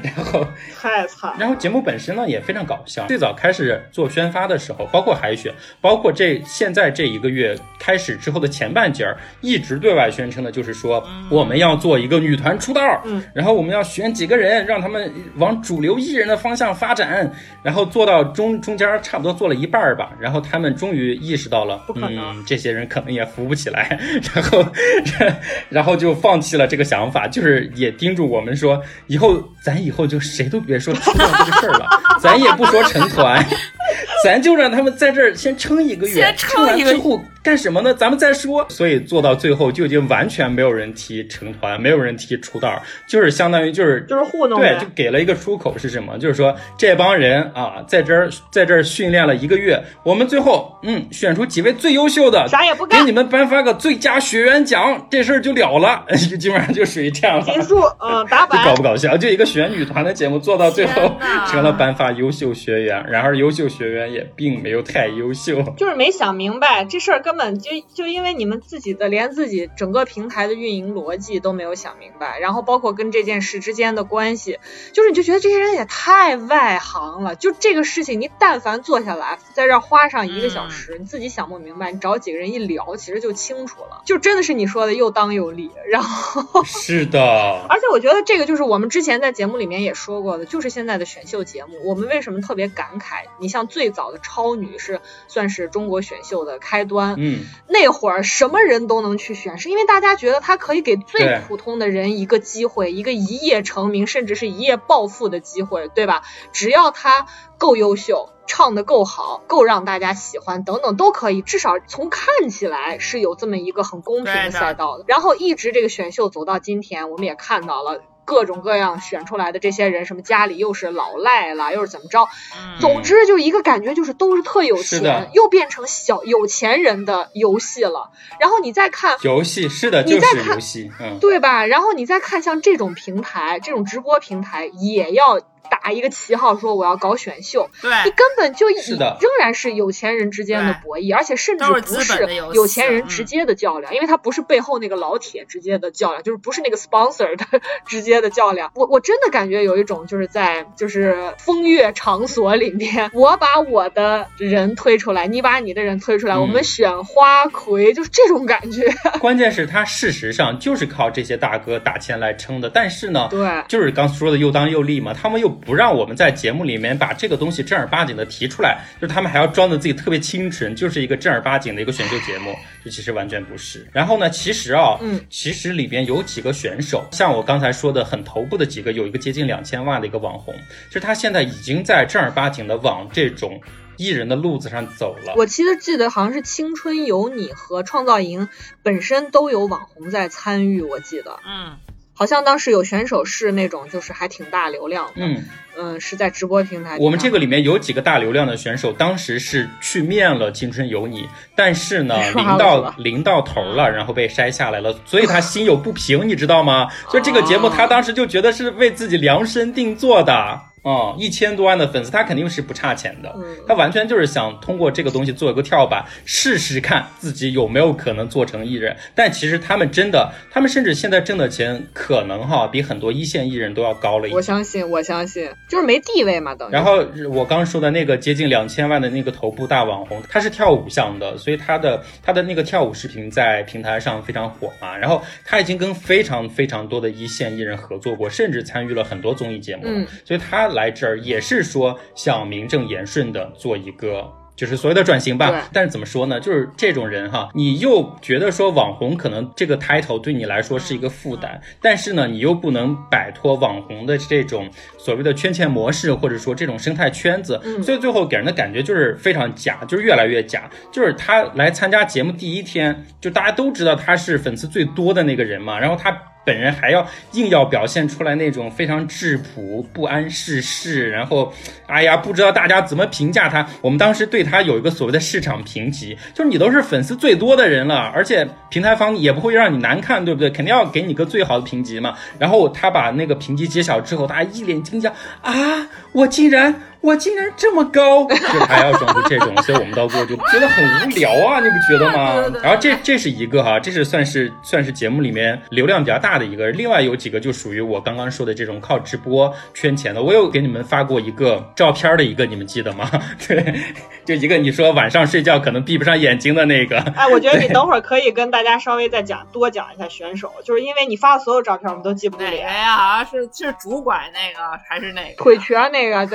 然后太惨。然后节目本身呢也非常搞笑，最早开始做宣发的时候，包括海选，包括现在这一个月开始之后的前半截，一直对外宣称的就是说我们要做一个女团出道，然后我们要选几个人让他们往主流艺人的方向发展，然后做到中间差不多做了一半吧，然后他们终于意识到了不可能，这些人可能也扶不起来，然后就放弃了这个想法，就是也叮嘱我们说以后就谁都别说出道这个事儿了，咱也不说成团，咱就让他们在这儿先撑一个月，撑完之后干什么呢？咱们再说。所以做到最后就已经完全没有人提成团，没有人提出道，就是相当于就是糊弄，对，就给了一个出口。是什么？就是说这帮人啊，在这儿训练了一个月，我们最后选出几位最优秀的，啥也不干，给你们颁发个最佳学员奖，这事儿就了了，就基本上就属于这样了。结束，打板。搞不搞笑？就一个选女团的节目做到最后成了颁发优秀学员，然而优秀学员也并没有太优秀，就是没想明白这事儿根本就因为你们自己的连自己整个平台的运营逻辑都没有想明白，然后包括跟这件事之间的关系，就是你就觉得这些人也太外行了，就这个事情你但凡坐下来在这花上一个小时，你自己想不明白，你找几个人一聊其实就清楚了，就真的是你说的又当又立，然后是的。而且我觉得这个就是我们之前在节目里面也说过的，就是现在的选秀节目我们为什么特别感慨，你像最早的超女是算是中国选秀的开端，那会儿什么人都能去选，是因为大家觉得他可以给最普通的人一个机会，一个一夜成名甚至是一夜暴富的机会，对吧？只要他够优秀，唱得够好，够让大家喜欢等等都可以，至少从看起来是有这么一个很公平的赛道的。然后一直这个选秀走到今天，我们也看到了各种各样选出来的这些人，什么家里又是老赖了，又是怎么着，总之就一个感觉就是都是特有钱，又变成小有钱人的游戏了。然后你再看游戏，是的，你再看、就是游戏，对吧？然后你再看像这种平台，这种直播平台也要打一个旗号说我要搞选秀，对，你根本就仍然是有钱人之间的博弈，而且甚至不是有钱人直接的较量，因为他不是背后那个老铁直接的较量，就是不是那个 sponsor 的直接的较量。我真的感觉有一种就是在就是风月场所里面，我把我的人推出来，你把你的人推出来，我们选花魁，就是这种感觉。关键是他事实上就是靠这些大哥打钱来撑的，但是呢，对，就是刚说的又当又立嘛，他们又不让我们在节目里面把这个东西正儿八经的提出来，就是他们还要装的自己特别清纯，就是一个正儿八经的一个选秀节目，就其实完全不是。然后呢，其实里边有几个选手，像我刚才说的很头部的几个，有一个接近2000万的一个网红，就是他现在已经在正儿八经的往这种艺人的路子上走了。我其实记得好像是青春有你和创造营本身都有网红在参与，我记得好像当时有选手是那种就是还挺大流量的，是在直播平台。我们这个里面有几个大流量的选手当时是去面了青春有你，但是呢临到头了，然后被筛下来了，所以他心有不平你知道吗？所以这个节目他当时就觉得是为自己量身定做的。1000多万的粉丝他肯定是不差钱的，他完全就是想通过这个东西做一个跳板，试试看自己有没有可能做成艺人。但其实他们甚至现在挣的钱可能比很多一线艺人都要高了一点。我相信就是没地位嘛，等于。然后我刚说的那个接近2000万的那个头部大网红，他是跳舞项的，所以他的那个跳舞视频在平台上非常火嘛。然后他已经跟非常非常多的一线艺人合作过，甚至参与了很多综艺节目了，所以他来这儿也是说想名正言顺的做一个就是所谓的转型吧。但是怎么说呢，就是这种人你又觉得说网红可能这个 title 对你来说是一个负担，但是呢你又不能摆脱网红的这种所谓的圈钱模式或者说这种生态圈子，所以最后给人的感觉就是非常假，就是越来越假。就是他来参加节目第一天就大家都知道他是粉丝最多的那个人嘛，然后他本人还要硬要表现出来那种非常质朴不谙世事，然后不知道大家怎么评价他。我们当时对他有一个所谓的市场评级，就是你都是粉丝最多的人了，而且平台方也不会让你难看，对不对？肯定要给你个最好的评级嘛。然后他把那个评级揭晓之后，大家一脸惊讶啊，我竟然这么高，就还要整出这种，所以我们到最后就觉得很无聊啊，你不觉得吗？对对对。然后这是一个这是算是节目里面流量比较大的一个。另外有几个就属于我刚刚说的这种靠直播圈钱的。我有给你们发过一个照片的一个，你们记得吗？对，就一个你说晚上睡觉可能闭不上眼睛的那个。我觉得你等会儿可以跟大家稍微多讲一下选手，就是因为你发的所有照片我们都记不住脸。是主管那个还是那个腿瘸那个？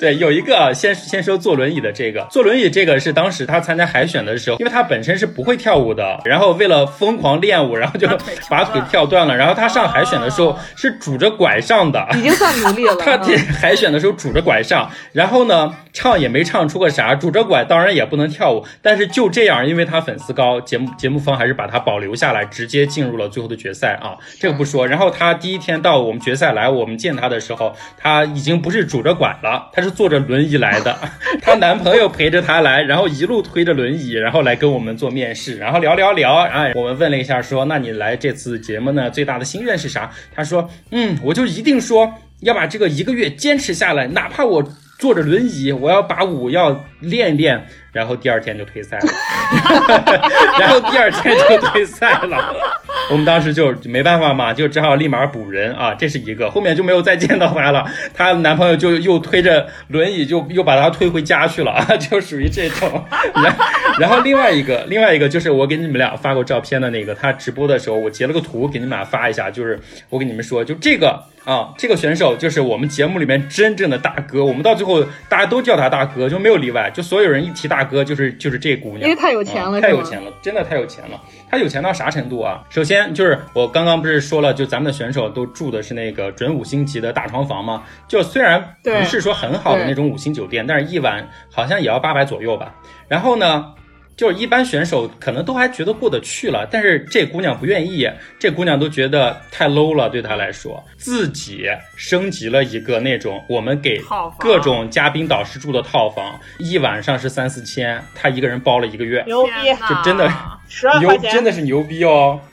对，有一个先说坐轮椅的这个。坐轮椅这个是当时他参加海选的时候，因为他本身是不会跳舞的，然后为了疯狂练舞，然后就把腿跳断了。然后他上海选的时候是拄着拐上的，已经算努力了。他海选的时候拄着拐上，然后呢唱也没唱出个啥，拄着拐当然也不能跳舞。但是就这样，因为他粉丝高，节目方还是把他保留下来，直接进入了最后的决赛这个不说。然后他第一天到我们决赛来，我们见他的时候，他已经不是拄着拐了，他是坐着轮椅来的，她男朋友陪着她来，然后一路推着轮椅，然后来跟我们做面试，然后聊。我们问了一下说，那你来这次节目呢，最大的心愿是啥？她说，我就一定说要把这个1个月坚持下来，哪怕我坐着轮椅，我要把舞要练一练。然后第二天就退赛了，我们当时就没办法嘛，就只好立马补人这是一个。后面就没有再见到她了，她男朋友就又推着轮椅就又把她推回家去了，就属于这种。然后另外一个就是我给你们俩发过照片的那个，她直播的时候我截了个图给你们俩发一下，就是我给你们说，就这个选手就是我们节目里面真正的大哥，我们到最后大家都叫他大哥，就没有例外，就所有人一提大哥就是这姑娘，因为太有钱了，真的太有钱了。她有钱到啥程度啊？首先就是我刚刚不是说了，就咱们的选手都住的是那个准5星级的大床房吗？就虽然不是说很好的那种5星酒店，但是一晚好像也要800左右吧。然后呢，就是一般选手可能都还觉得过得去了，但是这姑娘不愿意，这姑娘都觉得太 low 了，对她来说，自己升级了一个那种我们给各种嘉宾导师住的套房，一晚上是3000-4000，她一个人包了1个月，牛逼，就真的真的是牛逼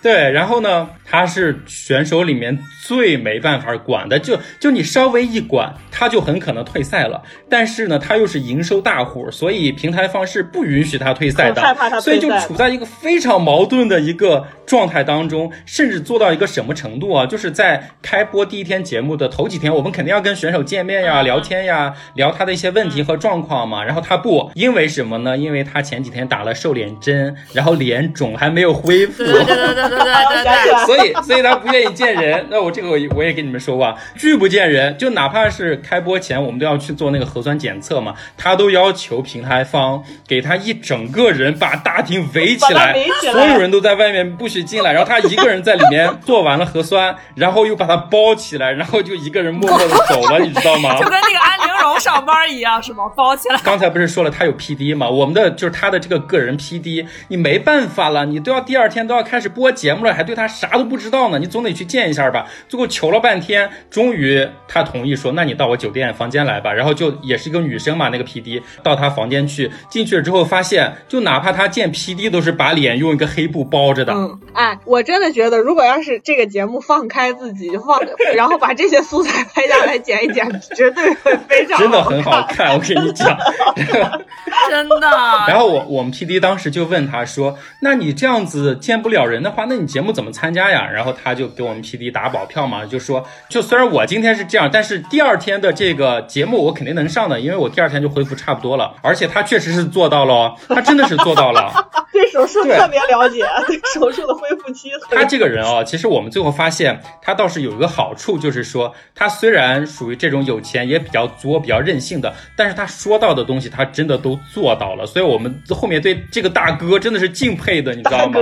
对。然后呢，他是选手里面最没办法管的，就你稍微一管他就很可能退赛了。但是呢他又是营收大户，所以平台方是不允许他退赛的，所以就处在一个非常矛盾的一个状态当中。甚至做到一个什么程度就是在开播第一天节目的头几天，我们肯定要跟选手见面呀，聊天呀，聊他的一些问题和状况嘛。然后他不，因为什么呢？因为他前几天打了瘦脸针，然后脸肿还没有恢复，对，所以他不愿意见人。那我这个我也跟你们说过，拒不见人，就哪怕是开播前我们都要去做那个核酸检测嘛，他都要求平台方给他一整个人把大厅围起来，所有人都在外面不许进来，然后他一个人在里面做完了核酸，然后又把他包起来，然后就一个人默默的走了，你知道吗？就跟那个安陵荣上班一样是吗？包起来。刚才不是说了他有 PD 吗？我们的就是他的这个个人 PD， 你没办法了，你都要第二天都要开始播节目了，还对他啥都不知道呢，你总得去见一下吧。最后求了半天，终于他同意说，那你到我酒店房间来吧。然后就也是一个女生嘛，那个 PD 到他房间去，进去了之后发现，就哪怕他见 PD 都是把脸用一个黑布包着的。嗯，哎，我真的觉得，如果要是这个节目放开自己放，然后把这些素材拍下来剪一剪，绝对会非常好看，真的很好看，我跟你讲，真的。然后我们 PD 当时就问他说，那你这样子见不了人的话，那你节目怎么参加呀？然后他就给我们 PD 打保票嘛，就说，就虽然我今天是这样，但是第二天的这个节目我肯定能上的，因为我第二天就恢复差不多了。而且他确实是做到了，他真的是做到了。对手术特别了解，对手术的恢复期。他这个人啊，其实我们最后发现他倒是有一个好处，就是说他虽然属于这种有钱也比较作比较任性的，但是他说到的东西他真的都做到了，所以我们后面对这个大哥真的是敬佩的，你知道吗？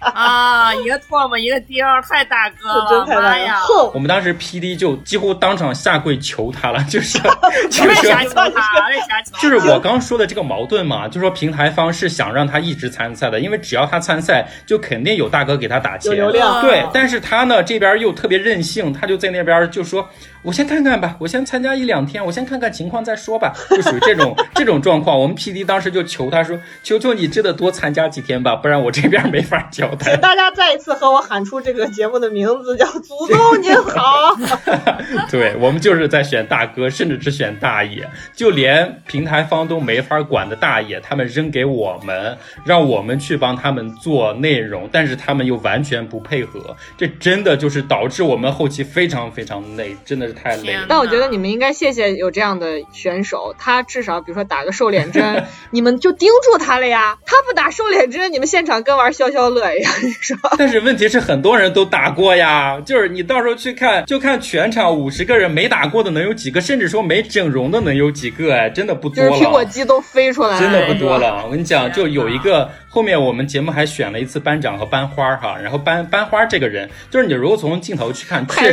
啊，一个唾沫一个钉，太大哥了，妈呀！我们当时 PD 就几乎当场下跪求他了，就是为啥求他？为啥求他？就是我刚说的这个矛盾嘛，就说平台方是想让他一直参赛的，因为只要他参赛，就肯定有大哥给他打钱，有流量。对，但是他呢这边又特别任性，他就在那边就说，我先看看吧，我先参加一两天，我先看看情况再说吧，就属于这种状况。我们 PD 当时就求他说，求求你真的多参加几天吧，不然我这边没法交代。请大家再一次和我喊出这个节目的名字，叫祖宗您好。对，我们就是在选大哥，甚至是选大爷，就连平台方都没法管的大爷，他们扔给我们，让我们去帮他们做内容，但是他们又完全不配合，这真的就是导致我们后期非常非常累，真的是太累了。但我觉得你们应该谢谢有这样的选手，他至少比如说打个瘦脸针，你们就盯住他了呀，他不打瘦脸针，你们现场跟玩消消乐一样，你说。但是问题是很多人都打过呀，就是你到时候去看，就看全场50个人没打过的能有几个，甚至说没整容的能有几个，哎，真的不多了，就是苹果肌都飞出来，真的不多了。我跟你讲，就有一个后面我们节目还选了一次班长和班花哈，然后班花这个人，就是你如果从镜头去看，确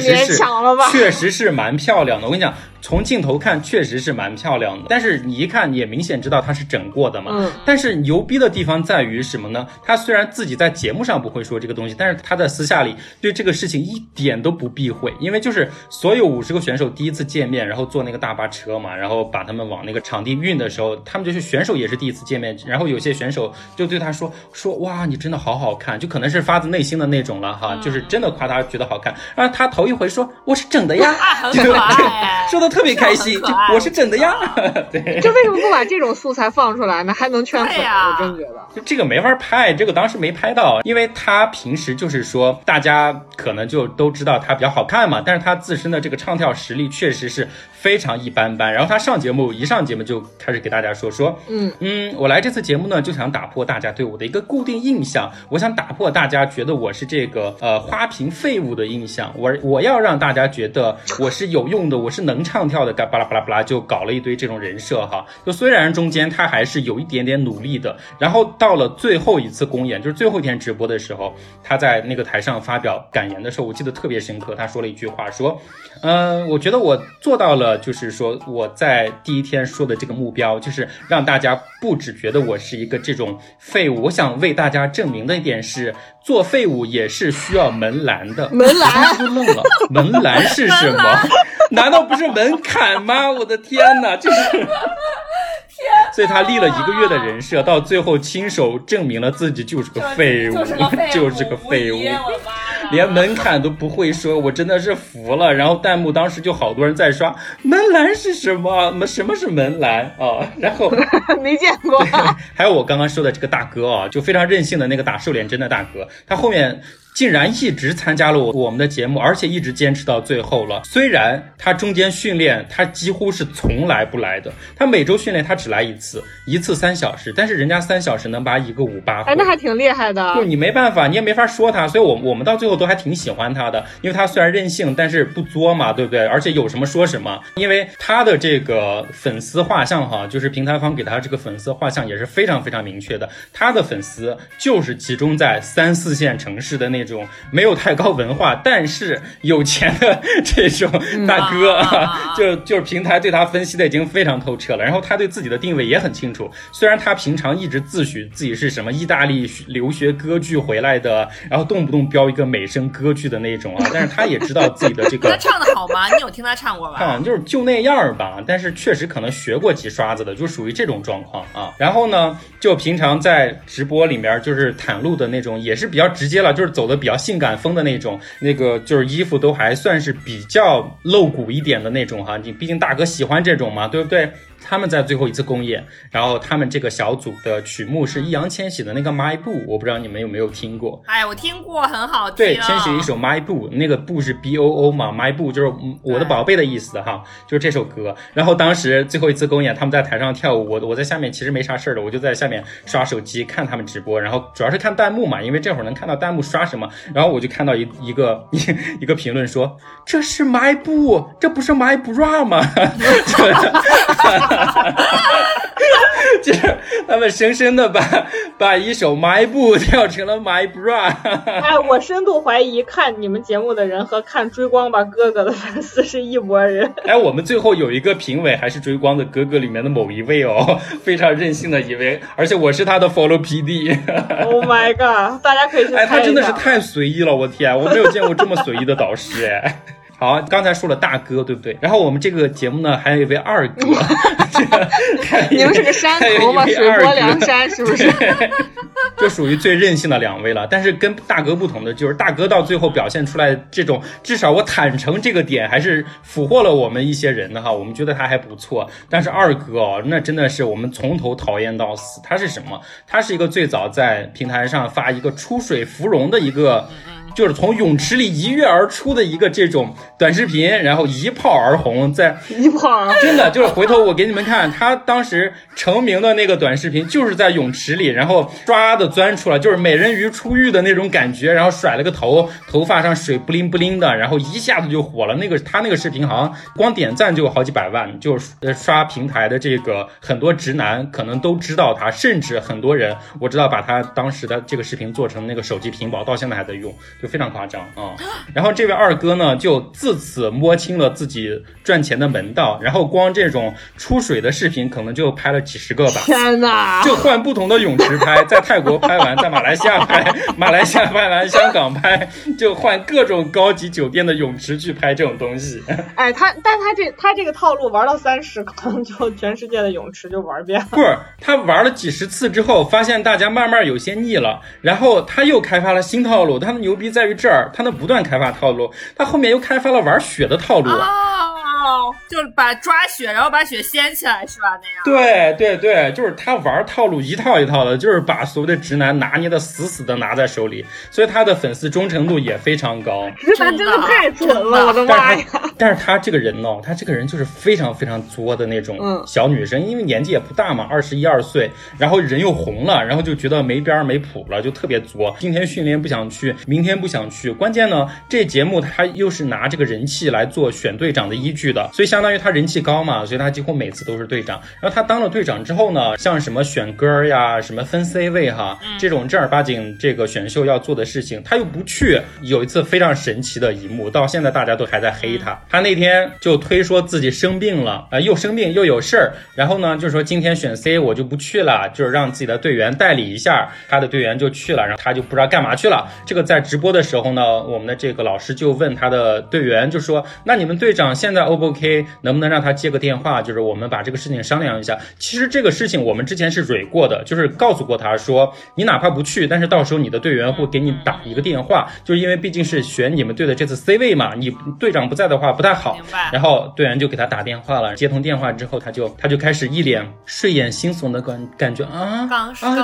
实是蛮漂亮的。我跟你讲，从镜头看确实是蛮漂亮的，但是你一看也明显知道他是整过的嘛。但是牛逼的地方在于什么呢？他虽然自己在节目上不会说这个东西，但是他在私下里对这个事情一点都不避讳，因为就是所有50个选手第一次见面，然后坐那个大巴车嘛，然后把他们往那个场地运的时候，他们就是选手也是第一次见面，然后有些选手就对他说哇，你真的好好看，就可能是发自内心的那种了哈，就是真的夸他觉得好看。然后他头一回说我是整的呀，很可爱，说的特别开心，我是整的呀。对，就为什么不把这种素材放出来呢？还能劝粉，我真觉得就这个没法拍，这个当时没拍到，因为他平时就是说大家可能就都知道他比较好看嘛，但是他自身的这个唱跳实力确实是非常一般般。然后他一上节目就开始给大家说我来这次节目呢就想打破大家对我的一个固定印象，我想打破大家觉得我是这个花瓶废物的印象，我要让大家觉得我是有用的，我是能唱跳的，巴拉巴拉巴拉，就搞了一堆这种人设哈。就虽然中间他还是有一点点努力的，然后到了最后一次公演，就是最后一天直播的时候，他在那个台上发表感言的时候，我记得特别深刻，他说了一句话说我觉得我做到了，就是说我在第一天说的这个目标，就是让大家不只觉得我是一个这种废物，我想为大家证明的一点是，做废物也是需要门栏的。门栏？我愣了，门栏是什么？难道不是门槛吗？我的天哪，就是所以他立了1个月的人设，到最后亲手证明了自己就是个废物，就是个废物，连门槛都不会说，我真的是服了。然后弹幕当时就好多人在刷门栏是什么，什么是门栏啊？然后没见过。还有我刚刚说的这个大哥啊，就非常任性的那个打瘦脸针的大哥，他后面竟然一直参加了我们的节目，而且一直坚持到最后了。虽然他中间训练他几乎是从来不来的，他每周训练他只来1次，1次3小时，但是人家3小时能把1个5扒。哎，那还挺厉害的。就你没办法，你也没法说他，所以我们到最后都还挺喜欢他的，因为他虽然任性，但是不作嘛，对不对？而且有什么说什么，因为他的这个粉丝画像哈，就是平台方给他这个粉丝画像也是非常非常明确的，他的粉丝就是集中在3、4线城市的那种没有太高文化但是有钱的这种大哥啊，就是平台对他分析的已经非常透彻了，然后他对自己的定位也很清楚，虽然他平常一直自诩自己是什么意大利留学歌剧回来的，然后动不动标一个美声歌剧的那种啊，但是他也知道自己的这个他唱的好吗？你有听他唱过吧？啊，就是就那样吧，但是确实可能学过几刷子的，就属于这种状况啊。然后呢，就平常在直播里面就是袒露的那种，也是比较直接了，就是走的比较性感风的那种，那个就是衣服都还算是比较露骨一点的那种哈，你毕竟大哥喜欢这种嘛，对不对？他们在最后一次公演，然后他们这个小组的曲目是易烊千玺的那个 My Boo， 我不知道你们有没有听过。哎，我听过，很好听。对，千玺一首 My Boo， 那个 Boo 是 BOO 嘛 ，My Boo 就是我的宝贝的意思哈，就是这首歌。然后当时最后一次公演，他们在台上跳舞，我在下面其实没啥事的，我就在下面刷手机看他们直播，然后主要是看弹幕嘛，因为这会儿能看到弹幕刷什么。然后我就看到一个评论说：“这是 My Boo， 这不是 My Bra 吗？”就是他们深深的把一首 My Boo 跳成了 My Bra。 哎，我深度怀疑看你们节目的人和看追光吧哥哥的粉丝是一拨人。哎，我们最后有一个评委还是追光的哥哥里面的某一位哦，非常任性的一位，而且我是他的 follow PD。 Oh my god， 大家可以去哎，他真的是太随意了，我天，我没有见过这么随意的导师哎。好，刚才说了大哥，对不对？然后我们这个节目呢，还有一位二哥。你们是个山头吗？水泊梁山是不是？就属于最任性的两位了。但是跟大哥不同的就是，大哥到最后表现出来这种，至少我坦诚这个点还是俘获了我们一些人的哈。我们觉得他还不错。但是二哥哦，那真的是我们从头讨厌到死。他是什么？他是一个最早在平台上发一个出水芙蓉的一个。就是从泳池里一跃而出的一个这种短视频，然后一炮而红，在一炮而红，真的就是回头我给你们看他当时成名的那个短视频，就是在泳池里然后抓的钻出来，就是美人鱼出浴的那种感觉，然后甩了个头，头发上水不灵不灵的，然后一下子就火了。那个他那个视频好像光点赞就有好几百万，就是刷平台的这个很多直男可能都知道他，甚至很多人我知道把他当时的这个视频做成那个手机屏保，到现在还在用，就非常夸张啊。然后这位二哥呢，就自此摸清了自己赚钱的门道，然后光这种出水的视频可能就拍了几十个吧。天哪！就换不同的泳池拍，在泰国拍完，在马来西亚拍完，香港拍，就换各种高级酒店的泳池去拍这种东西。哎，他这个套路玩到30，可能就全世界的泳池就玩遍了。不是，他玩了几十次之后，发现大家慢慢有些腻了，然后他又开发了新套路，他的牛逼。在于这儿，他能不断开发套路，他后面又开发了玩雪的套路。就是把抓雪，然后把雪掀起来，是吧？那样。对对对，就是他玩套路一套一套的，就是把所谓的直男拿捏的死死的拿在手里，所以他的粉丝忠诚度也非常高。直男真的太准了，我的妈呀！但是他这个人呢、哦，他这个人就是非常非常作的那种小女生，因为年纪也不大嘛，21、22岁，然后人又红了，然后就觉得没边没谱了，就特别作。今天训练不想去，明天不想去。关键呢，这节目他又是拿这个人气来做选队长的依据。所以相当于他人气高嘛，所以他几乎每次都是队长。然后他当了队长之后呢，像什么选歌呀，什么分 C 位哈，这种正儿八经这个选秀要做的事情他又不去。有一次非常神奇的一幕，到现在大家都还在黑他。他那天就推说自己生病了，又生病又有事儿，然后呢就说今天选 C 我就不去了，就是让自己的队员代理一下。他的队员就去了，然后他就不知道干嘛去了。这个在直播的时候呢，我们的这个老师就问他的队员，就说那你们队长现在OK， 能不能让他接个电话，就是我们把这个事情商量一下。其实这个事情我们之前是蕊过的，就是告诉过他说你哪怕不去，但是到时候你的队员会给你打一个电话，就是因为毕竟是选你们队的这次 C 位嘛，你队长不在的话不太好。然后队员就给他打电话了，接通电话之后他就开始一脸睡眼惺忪的感觉啊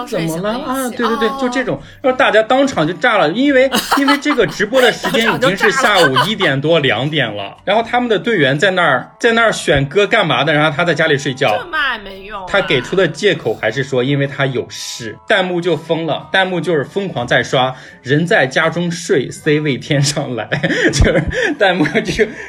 怎么了啊，对对对，就这种。然后大家当场就炸了，因为这个直播的时间已经是下午1点多2点了，然后他们的队员在那儿选歌干嘛的，然后他在家里睡觉，这嘛也没用。他给出的借口还是说因为他有事，弹幕就疯了，弹幕就是疯狂在刷人在家中睡 C 位天上来，就是弹幕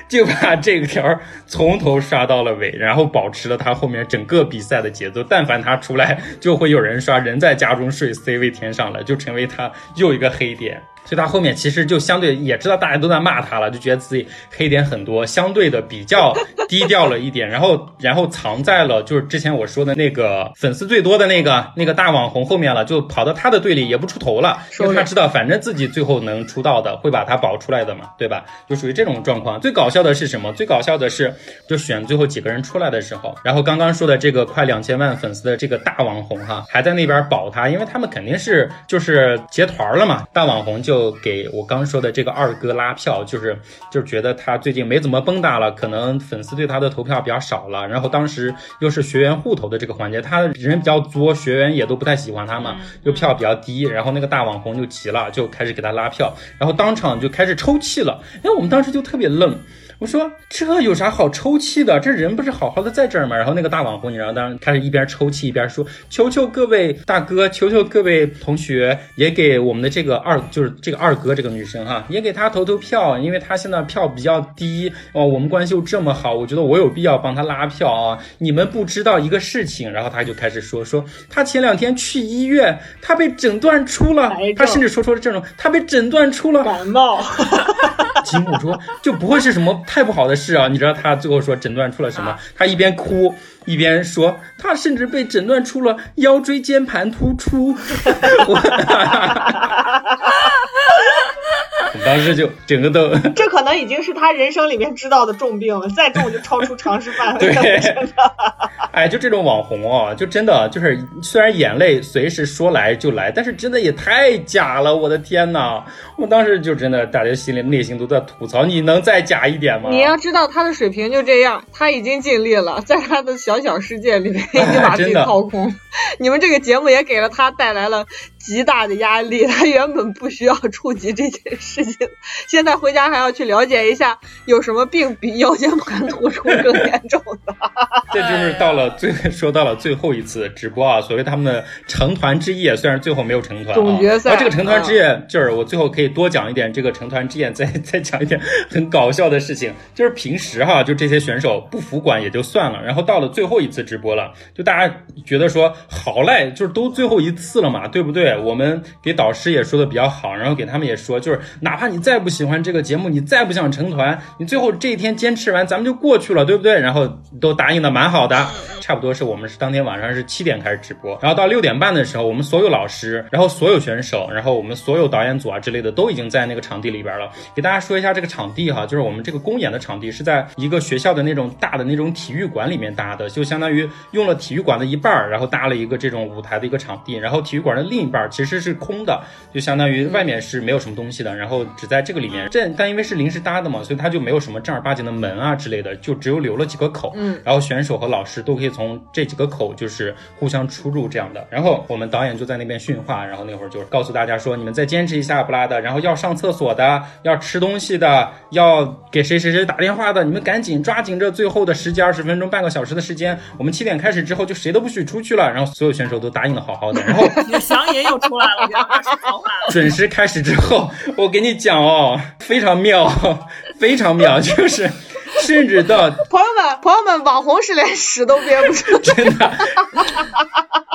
就把这个条从头刷到了尾，然后保持了他后面整个比赛的节奏。但凡他出来就会有人刷人在家中睡 C 位天上来，就成为他又一个黑点。所以他后面其实就相对也知道大家都在骂他了，就觉得自己黑点很多，相对的比较低调了一点，然后藏在了就是之前我说的那个粉丝最多的那个大网红后面了，就跑到他的队里也不出头了，因为他知道反正自己最后能出道的会把他保出来的嘛，对吧？就属于这种状况。最搞笑的是什么？最搞笑的是就选最后几个人出来的时候，然后刚刚说的这个快2000万粉丝的这个大网红哈，还在那边保他，因为他们肯定是就是结团了嘛，大网红就给我刚说的这个二哥拉票，就是觉得他最近没怎么蹦跶了，可能粉丝对他的投票比较少了，然后当时又是学员互投的这个环节，他人比较作，学员也都不太喜欢他嘛，就票比较低，然后那个大网红就急了，就开始给他拉票，然后当场就开始抽泣了。哎，我们当时就特别愣，我说这有啥好抽泣的，这人不是好好的在这儿吗？然后那个大网红你知道当时开始一边抽泣一边说，求求各位大哥，求求各位同学，也给我们的这个二哥这个女生哈，也给她投票，因为她现在票比较低哦，我们关系又这么好，我觉得我有必要帮她拉票啊，你们不知道一个事情。然后她就开始说她前2天去医院，她被诊断出了，她甚至说了这种，她被诊断出了感冒。吉姆说就不会是什么太不好的事啊，你知道他最后说诊断出了什么？他一边哭一边说他甚至被诊断出了腰椎间盘突出。我当时就整个都，这可能已经是他人生里面知道的重病了，再重就超出常识范围。对，哎，就这种网红哦，就真的就是虽然眼泪随时说来就来，但是真的也太假了，我的天哪！我当时就真的大家心里内心都在吐槽，你能再假一点吗？你要知道他的水平就这样，他已经尽力了，在他的小世界里面已经把自己掏空。哎，你们这个节目也给了他带来了极大的压力，他原本不需要触及这件事情，现在回家还要去了解一下有什么病比腰间盘突出更严重的。这就是说到了最后一次直播啊，所谓他们的成团之夜，虽然最后没有成团，总决赛。这个成团之夜，就是我最后可以多讲一点这个成团之夜，再讲一点很搞笑的事情，就是平时哈，就这些选手不服管也就算了，然后到了最后一次直播了，就大家觉得说好赖，就是都最后一次了嘛，对不对？我们给导师也说的比较好，然后给他们也说，就是哪怕你再不喜欢这个节目，你再不想成团，你最后这一天坚持完咱们就过去了，对不对？然后都答应的蛮好的，差不多是我们是当天晚上是7点开始直播，然后到6点半的时候，我们所有老师，然后所有选手，然后我们所有导演组啊之类的都已经在那个场地里边了。给大家说一下这个场地哈，就是我们这个公演的场地是在一个学校的那种大的那种体育馆里面搭的，就相当于用了体育馆的一半，然后搭了一个这种舞台的一个场地，然后体育馆的另一半其实是空的，就相当于外面是没有什么东西的，然后只在这个里面。但因为是临时搭的嘛，所以它就没有什么正儿八经的门啊之类的，就只有留了几个口，然后选手和老师都可以从这几个口就是互相出入这样的。然后我们导演就在那边训话，然后那会儿就是告诉大家说，你们再坚持一下不拉的，然后要上厕所的，要吃东西的，要给谁谁谁打电话的，你们赶紧抓紧这最后的时间，20分钟半个小时的时间，我们7点开始之后就谁都不许出去了。然后所有选手都答应的好好的，然后翔也有出来了，准时开始之后，我给你讲哦，非常妙，非常妙，就是甚至到朋友们，网红是连屎都憋不住，真的。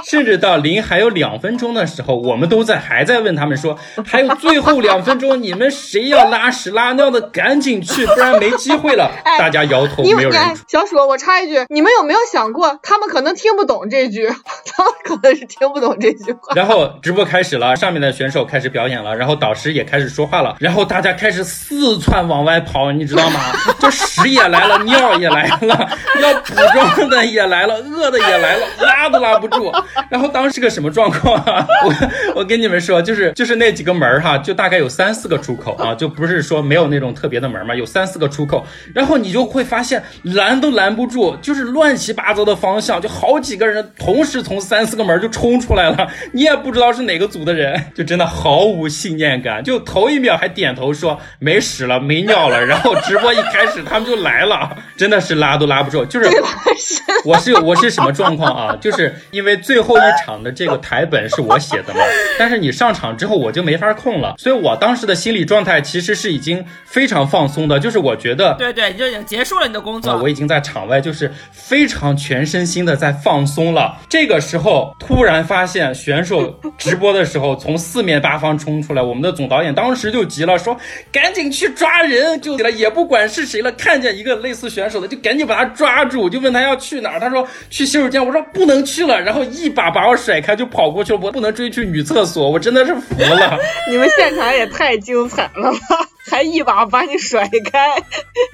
甚至到临还有2分钟的时候，我们都还在问他们说，还有最后2分钟，你们谁要拉屎拉尿的赶紧去，不然没机会了。哎，大家摇头，没有人。小鼠，我插一句，你们有没有想过，他们可能听不懂这句，他们可能是听不懂这句话。然后直播开始了，上面的选手开始表演了，然后导师也开始说话了，然后大家开始四窜往外跑，你知道吗？就屎也来了，尿也来了，要补妆的也来了，饿的也来了，拉都拉不住。然后当时个什么状况啊？我跟你们说，就是那几个门哈，就大概有3-4个出口啊，就不是说没有那种特别的门嘛，有3-4个出口。然后你就会发现拦都拦不住，就是乱七八糟的方向，就好几个人同时从3-4个门就冲出来了，你也不知道是哪个组的人，就真的毫无信念感。就头一秒还点头说没屎了没尿了，然后直播一开始他们就来了，真的是拉都拉不住。就是我是什么状况啊？就是因为最后一场的这个台本是我写的嘛，但是你上场之后我就没法控了，所以我当时的心理状态其实是已经非常放松的，就是我觉得对，你就已经结束了你的工作，我已经在场外就是非常全身心的在放松了。这个个时候突然发现选手直播的时候从四面八方冲出来，我们的总导演当时就急了，说赶紧去抓人，就也不管是谁了，看见一个类似选手的就赶紧把他抓住，就问他要去哪儿，他说去洗手间，我说不能去了，然后一把把我甩开就跑过去了，我不能追去女厕所，我真的是服了。你们现场也太精彩了吧，还一把把你甩开，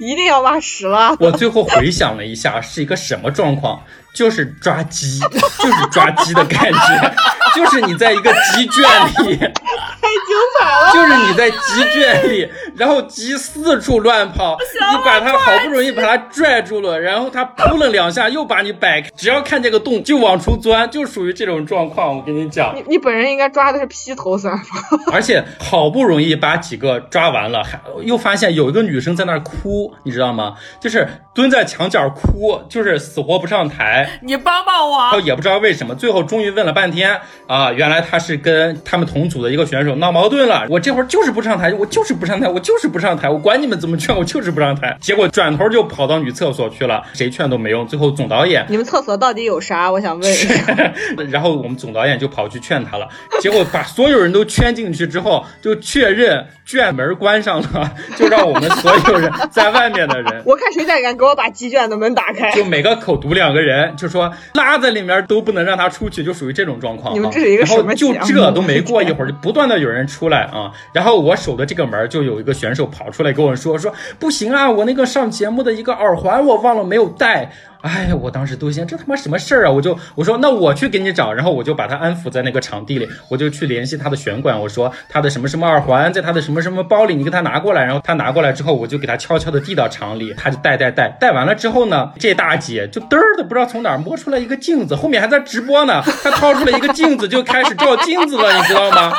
一定要拉屎了。我最后回想了一下是一个什么状况，就是抓鸡，就是抓鸡的感觉，就是你在一个鸡圈里，太精彩了，就是你在鸡圈里，然后鸡四处乱跑，你把它好不容易把它拽住了，然后它扑了两下又把你摆开，只要看这个洞就往出钻，就属于这种状况。我跟你讲，你本人应该抓的是披头散发，而且好不容易把几个抓完了，又发现有一个女生在那儿哭，你知道吗？就是蹲在墙角哭，就是死活不上台。你帮帮我，也不知道为什么，最后终于问了半天啊，原来他是跟他们同组的一个选手闹矛盾了。我这会儿就是不上台，我就是不上台，我就是不上台，我管你们怎么劝，我就是不上台。结果转头就跑到女厕所去了，谁劝都没用。最后总导演，你们厕所到底有啥？我想问一下。然后我们总导演就跑去劝他了，结果把所有人都圈进去之后，就确认卷门关上了，就让我们所有人在外面的人，我看谁再敢给我把鸡圈的门打开，就每个口读两个人。就说拉在里面都不能让他出去，就属于这种状况。你们这是一个什么节目？然后就这都没过一会儿，就不断的有人出来啊。然后我守的这个门就有一个选手跑出来跟我说不行啊，我那个上节目的一个耳环我忘了没有带。哎呀，我当时都想这他妈什么事儿啊！我说那我去给你找，然后我就把他安抚在那个场地里，我就去联系他的选管，我说他的什么什么耳环在他的什么什么包里，你给他拿过来。然后他拿过来之后，我就给他悄悄的递到场里，他就带完了之后呢，这大姐就嘚儿的不知道从哪儿摸出来一个镜子，后面还在直播呢，他掏出来一个镜子就开始照镜子了，你知道吗？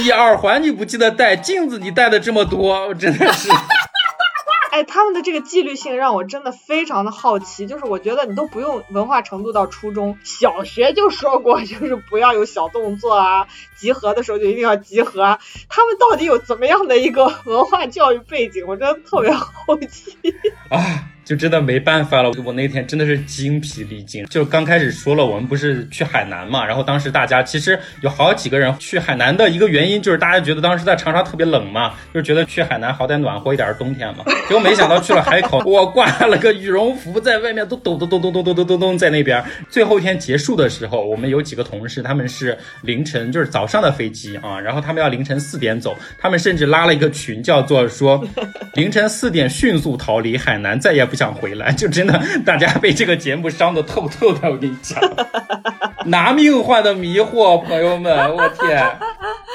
你耳环你不记得带，镜子你带的这么多，我真的是。哎，他们的这个纪律性让我真的非常的好奇，就是我觉得你都不用文化程度到初中，小学就说过，就是不要有小动作啊，集合的时候就一定要集合啊，他们到底有怎么样的一个文化教育背景，我真的特别好奇啊，就真的没办法了。我那天真的是精疲力尽，就刚开始说了，我们不是去海南嘛，然后当时大家其实有好几个人去海南的一个原因就是大家觉得当时在长沙特别冷嘛，就是觉得去海南好歹暖和一点冬天嘛，结果没想到去了海口，我挂了个羽绒服在外面都抖抖抖抖抖抖抖抖抖在那边。最后一天结束的时候，我们有几个同事他们是凌晨就是早上的飞机啊，然后他们要凌晨4点走，他们甚至拉了一个群叫做说凌晨4点迅速逃离海南，再也不想回来，就真的大家被这个节目伤得透透的，我跟你讲，拿命换的迷惑，朋友们，我天！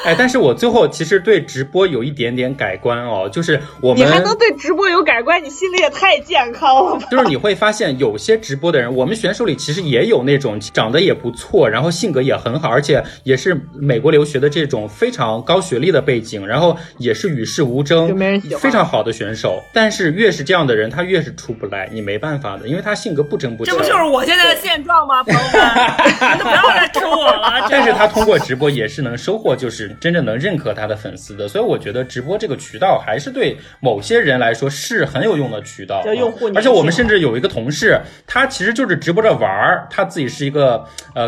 哎，但是我最后其实对直播有一点点改观哦，就是我们你还能对直播有改观，你心里也太健康了吧？就是你会发现有些直播的人，我们选手里其实也有那种长得也不错，然后性格也很好，而且也是美国留学的这种非常高学历的背景，然后也是与世无争，非常好的选手。但是越是这样的人，他越是出不来，你没办法的，因为他性格不争不抢。这不就是我现在的现状吗，朋友们？你不要再抽我了。但是他通过直播也是能收获，就是真正能认可他的粉丝的，所以我觉得直播这个渠道还是对某些人来说是很有用的渠道。用户，而且我们甚至有一个同事，他其实就是直播着玩，他自己是一个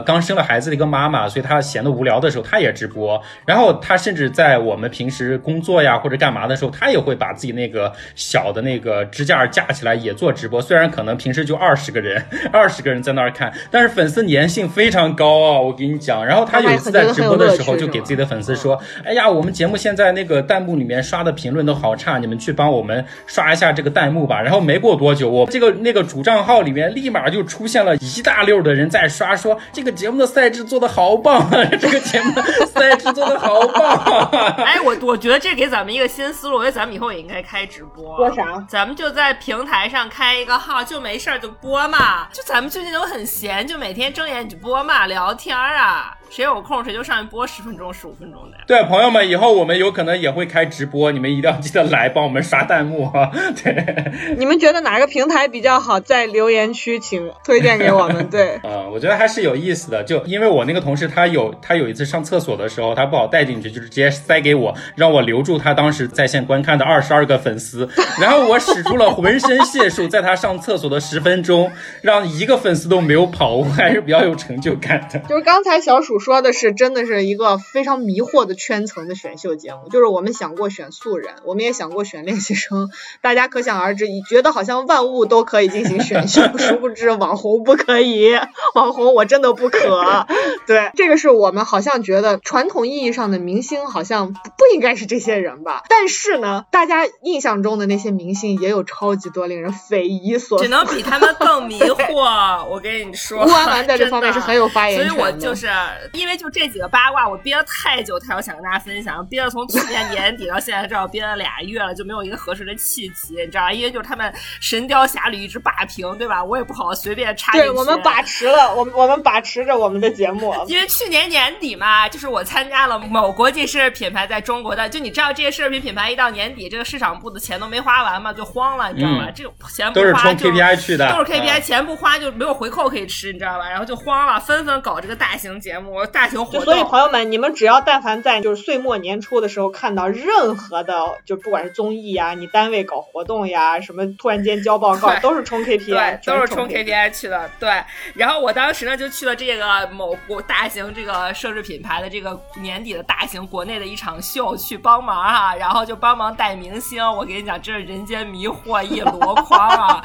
刚生了孩子的一个妈妈，所以他闲得无聊的时候他也直播，然后他甚至在我们平时工作呀或者干嘛的时候，他也会把自己那个小的那个支架架起来也做直播，虽然可能平时就20个人在那儿看，但是粉丝粘性非常高啊，我跟你讲。然后他有一次在直播的时候就给自己的粉丝说，哎呀，我们节目现在那个弹幕里面刷的评论都好差，你们去帮我们刷一下这个弹幕吧。然后没过多久，我这个那个主账号里面立马就出现了一大溜的人在刷，说这个节目的赛制做的好棒啊，这个节目的赛制做的好棒啊。哎，我觉得这给咱们一个新思路，我觉得咱们以后也应该开直播。播啥？咱们就在平台上开一个号，就没事就播嘛，就咱们最近都很闲，就每天睁眼就播嘛，聊天啊。谁有空谁就上去播10分钟、15分钟的。对，朋友们，以后我们有可能也会开直播，你们一定要记得来帮我们刷弹幕啊！对，你们觉得哪个平台比较好，在留言区请推荐给我们。对，我觉得还是有意思的，就因为我那个同事他有一次上厕所的时候，他不好带进去，就是直接塞给我，让我留住他当时在线观看的22个粉丝，然后我使出了浑身解数，在他上厕所的10分钟，让一个粉丝都没有跑，我还是比较有成就感的。就是刚才小鼠说的是真的是一个非常迷惑的圈层的选秀节目，就是我们想过选素人，我们也想过选练习生，大家可想而知，觉得好像万物都可以进行选秀，殊不知网红不可以，网红我真的不可。对，这个是我们好像觉得传统意义上的明星好像不应该是这些人吧，但是呢，大家印象中的那些明星也有超级多令人匪夷所思，只能比他们更迷惑。我跟你说，乌安兰在这方面是很有发言权的，所以我就是因为就这几个八卦我憋了太久才有想跟大家分享，憋了从去年年底到现在，至少憋了2月了，就没有一个合适的契机，你知道，因为就是他们神雕侠侣一直霸屏，对吧，我也不好随便插进去。对，我们把持了，我们把持着我们的节目。因为去年年底嘛，就是我参加了某国际奢侈品品牌在中国的，就你知道这些奢侈品品牌一到年底这个市场部的钱都没花完嘛，就慌了，你知道吧，这个钱不花都是冲 KPI 去的，都是 KPI， 钱不花就没有回扣可以吃，你知道吧，然后就慌了，纷纷搞这个大型节目大型活动。所以朋友们，你们只要但凡在就是岁末年初的时候看到任何的，就不管是综艺呀、你单位搞活动呀，什么突然间交报告，都是冲 KPI， 都是冲 KPI 去的。对，然后我当时呢就去了这个某大型这个奢侈品牌的这个年底的大型国内的一场秀去帮忙哈，然后就帮忙带明星。我跟你讲，这是人间迷惑一箩筐啊！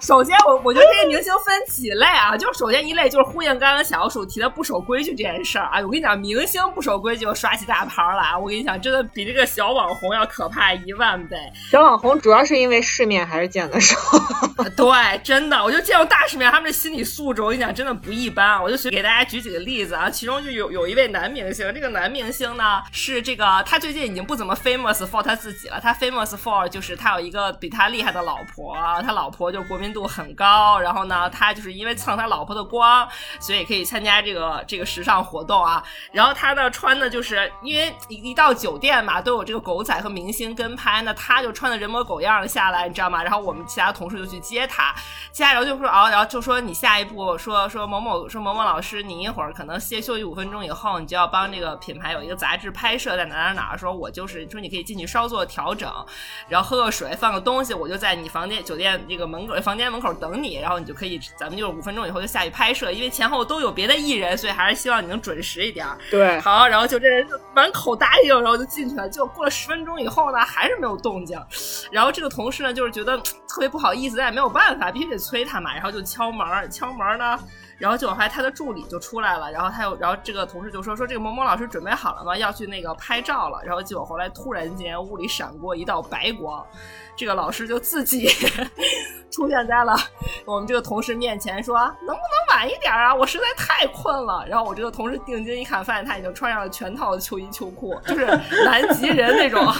首先我觉得这些明星分几类啊，就是首先一类就是呼应刚刚小鼠提的不守规矩这件事儿啊，我跟你讲，明星不守规矩就刷起大牌了，我跟你讲，真的比这个小网红要可怕10000倍。小网红主要是因为世面还是见得少，对，真的，我就见过大世面，他们的心理素质，我跟你讲，真的不一般。我就给大家举几个例子啊，其中就有一位男明星，这个男明星呢是这个他最近已经不怎么 famous for 他自己了，他 famous for 就是他有一个比他厉害的老婆，他老婆就国民度很高，然后呢，他就是因为蹭他老婆的光，所以可以参加这个时尚活动啊。然后他呢穿的就是因为一到酒店嘛，都有这个狗仔和明星跟拍，那他就穿的人模狗样的下来，你知道吗？然后我们其他同事就去接他，接他然后就说啊，然后就说你下一步说某某老师，你一会儿可能休息5分钟以后，你就要帮这个品牌有一个杂志拍摄在哪，说我就是说你可以进去稍作调整，然后喝个水放个东西，我就在你房间酒店这个房间门口等你，然后你就可以咱们就是5分钟以后就下去拍摄，因为前后都有别的艺人，所以还是希望你能准时一点。对，好，然后就这人就满口答应，然后就进去了，结果过了10分钟以后呢还是没有动静，然后这个同事呢就是觉得特别不好意思，但也没有办法，必须得催他嘛，然后就敲门呢，然后就后来他的助理就出来了，然后这个同事就说这个某某老师准备好了吗？要去那个拍照了。然后结果后来突然间屋里闪过一道白光，这个老师就自己出现在了我们这个同事面前，说能不能晚一点啊，我实在太困了。然后我这个同事定睛一看，发现他已经穿上了全套的秋衣秋裤，就是南极人那种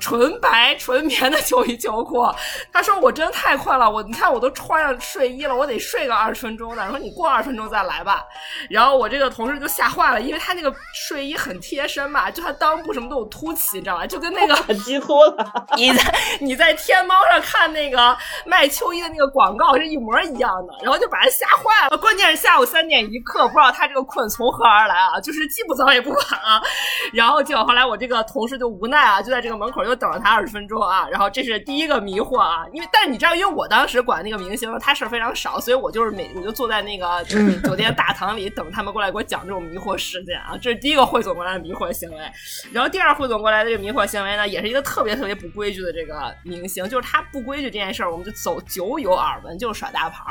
纯白纯棉的秋衣秋裤。他说我真的太困了，你看我都穿上睡衣了，我得睡个20分钟的。说你过20分钟再来吧。然后我这个同事就吓坏了，因为他那个睡衣很贴身嘛，就他裆部什么都有凸起，你知道吧，就跟那个鸡突了。你在天猫上看那个卖秋衣的那个广告是一模一样的，然后就把他吓坏了。关键是下午3点1刻，不知道他这个困从何而来啊，就是既不早也不晚啊。然后结果后来我这个同事就无奈啊，就在这个门口又等了他20分钟啊。然后这是第一个迷惑啊，因为但你知道，因为我当时管那个明星他事非常少，所以我就坐在那个酒店大堂里等他们过来给我讲这种迷惑事件啊。这是第一个汇总过来的迷惑行为。然后第二汇总过来的这个迷惑行为呢，也是一个特别特别不规矩的这个明星，就是他不规矩这件事儿，我们就久有耳闻，就是耍大牌。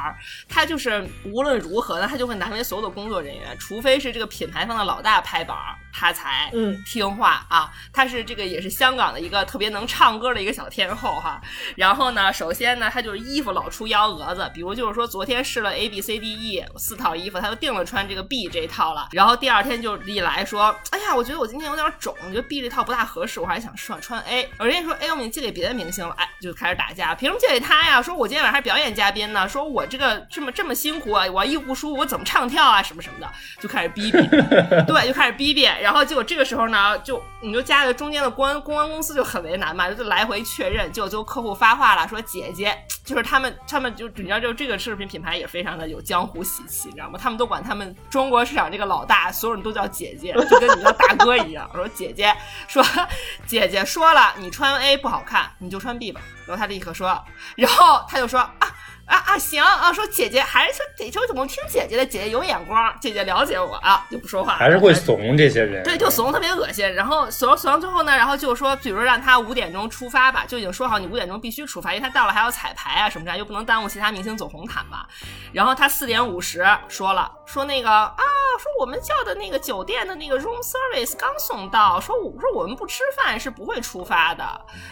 他就是无论如何呢，他就会难为所有的工作人员，除非是这个品牌方的老大拍板，他才听话啊。他是这个也是香港的一个特别能唱歌的一个小天后哈。然后呢，首先呢，他就是衣服老出幺蛾子，比如就是说昨天试了 ABCDE 4套衣服，他就定了穿这个 B 这一套了。然后第二天就一来说，哎呀，我觉得我今天有点肿，我觉得 B 这套不大合适，我还想穿 A。而人家说，哎，我们借给别的明星了，哎，就开始打架，凭什么借给他呀？说我今天那晚上表演嘉宾呢，说我这么辛苦啊，我一不输我怎么唱跳啊什么什么的，就开始逼逼，对，就开始逼逼。然后结果这个时候呢，就你就加了中间的公关公司就很为难嘛，就来回确认，就客户发话了，说姐姐，就是他们就你知道就这个奢侈品品牌也非常的有江湖习气，你知道吗？他们都管他们中国市场这个老大，所有人都叫姐姐，就跟你叫大哥一样。说姐姐，说了，你穿 A 不好看，你就穿 B 吧。然后他立刻说，然后他就说啊行啊，说姐姐还是说怎么听姐姐的，姐姐有眼光，姐姐了解我啊，就不说话，还是会怂这些人，对，就怂，特别恶心。然后怂之后呢，然后就说，比如说让他5点钟出发吧，就已经说好你5点钟必须出发，因为他到了还要彩排啊什么的，又不能耽误其他明星走红毯嘛。然后他4:50说了，说那个啊，说我们叫的那个酒店的那个 room service 刚送到，说我们不吃饭是不会出发的，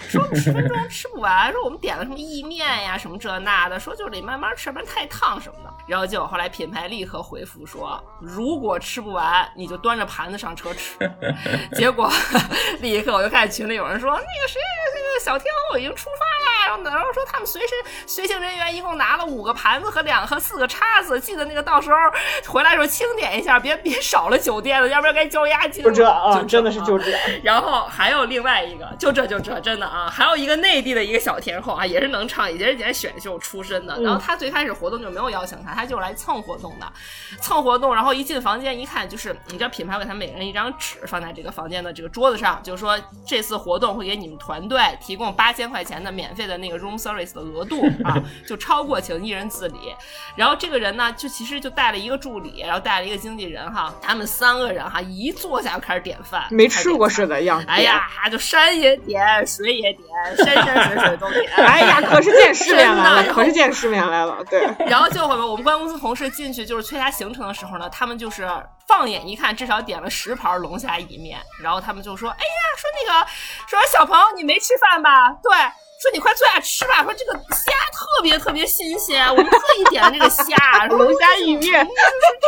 说10分钟吃不完，说我们点了什么意面呀什么这那的，说就得慢慢吃，不然太烫什么的。然后结果后来品牌立刻回复说，如果吃不完你就端着盘子上车吃。结果立刻我就看群里有人说，那个谁小天后已经出发了，然后说他们随行人员一共拿了5个盘子和4个叉子，记得那个到时候回来的时候清点一下，别少了酒店了，要不然该交押金了。就这啊，真的是就这。然后还有另外一个，就这真的啊，还有一个内地的一个小天后啊，也是能唱，也是演选秀出身的。然后他最开始活动就没有邀请他，他就是来蹭活动的，然后一进房间一看，就是你知道品牌给他每人一张纸放在这个房间的这个桌子上，就是说这次活动会给你们团队提供8000块钱的免费的那个 room service 的额度啊，就超过请一人自理。然后这个人呢，就其实就带了一个助理，然后带了一个经纪人哈，他们3个人哈一坐下就开始点饭，没吃过似的样子。哎呀，就山也点，水也点，山水都点。哎呀，可是见世面来了，来了，对。然后就我们公关公司同事进去就是催他行程的时候呢，他们就是放眼一看，至少点了10盘龙虾意面，然后他们就说：“哎呀，说小朋友你没吃饭吧？对。”说你快坐下吃吧，说这个虾特别新鲜，我们特意点了这个虾，龙虾意面，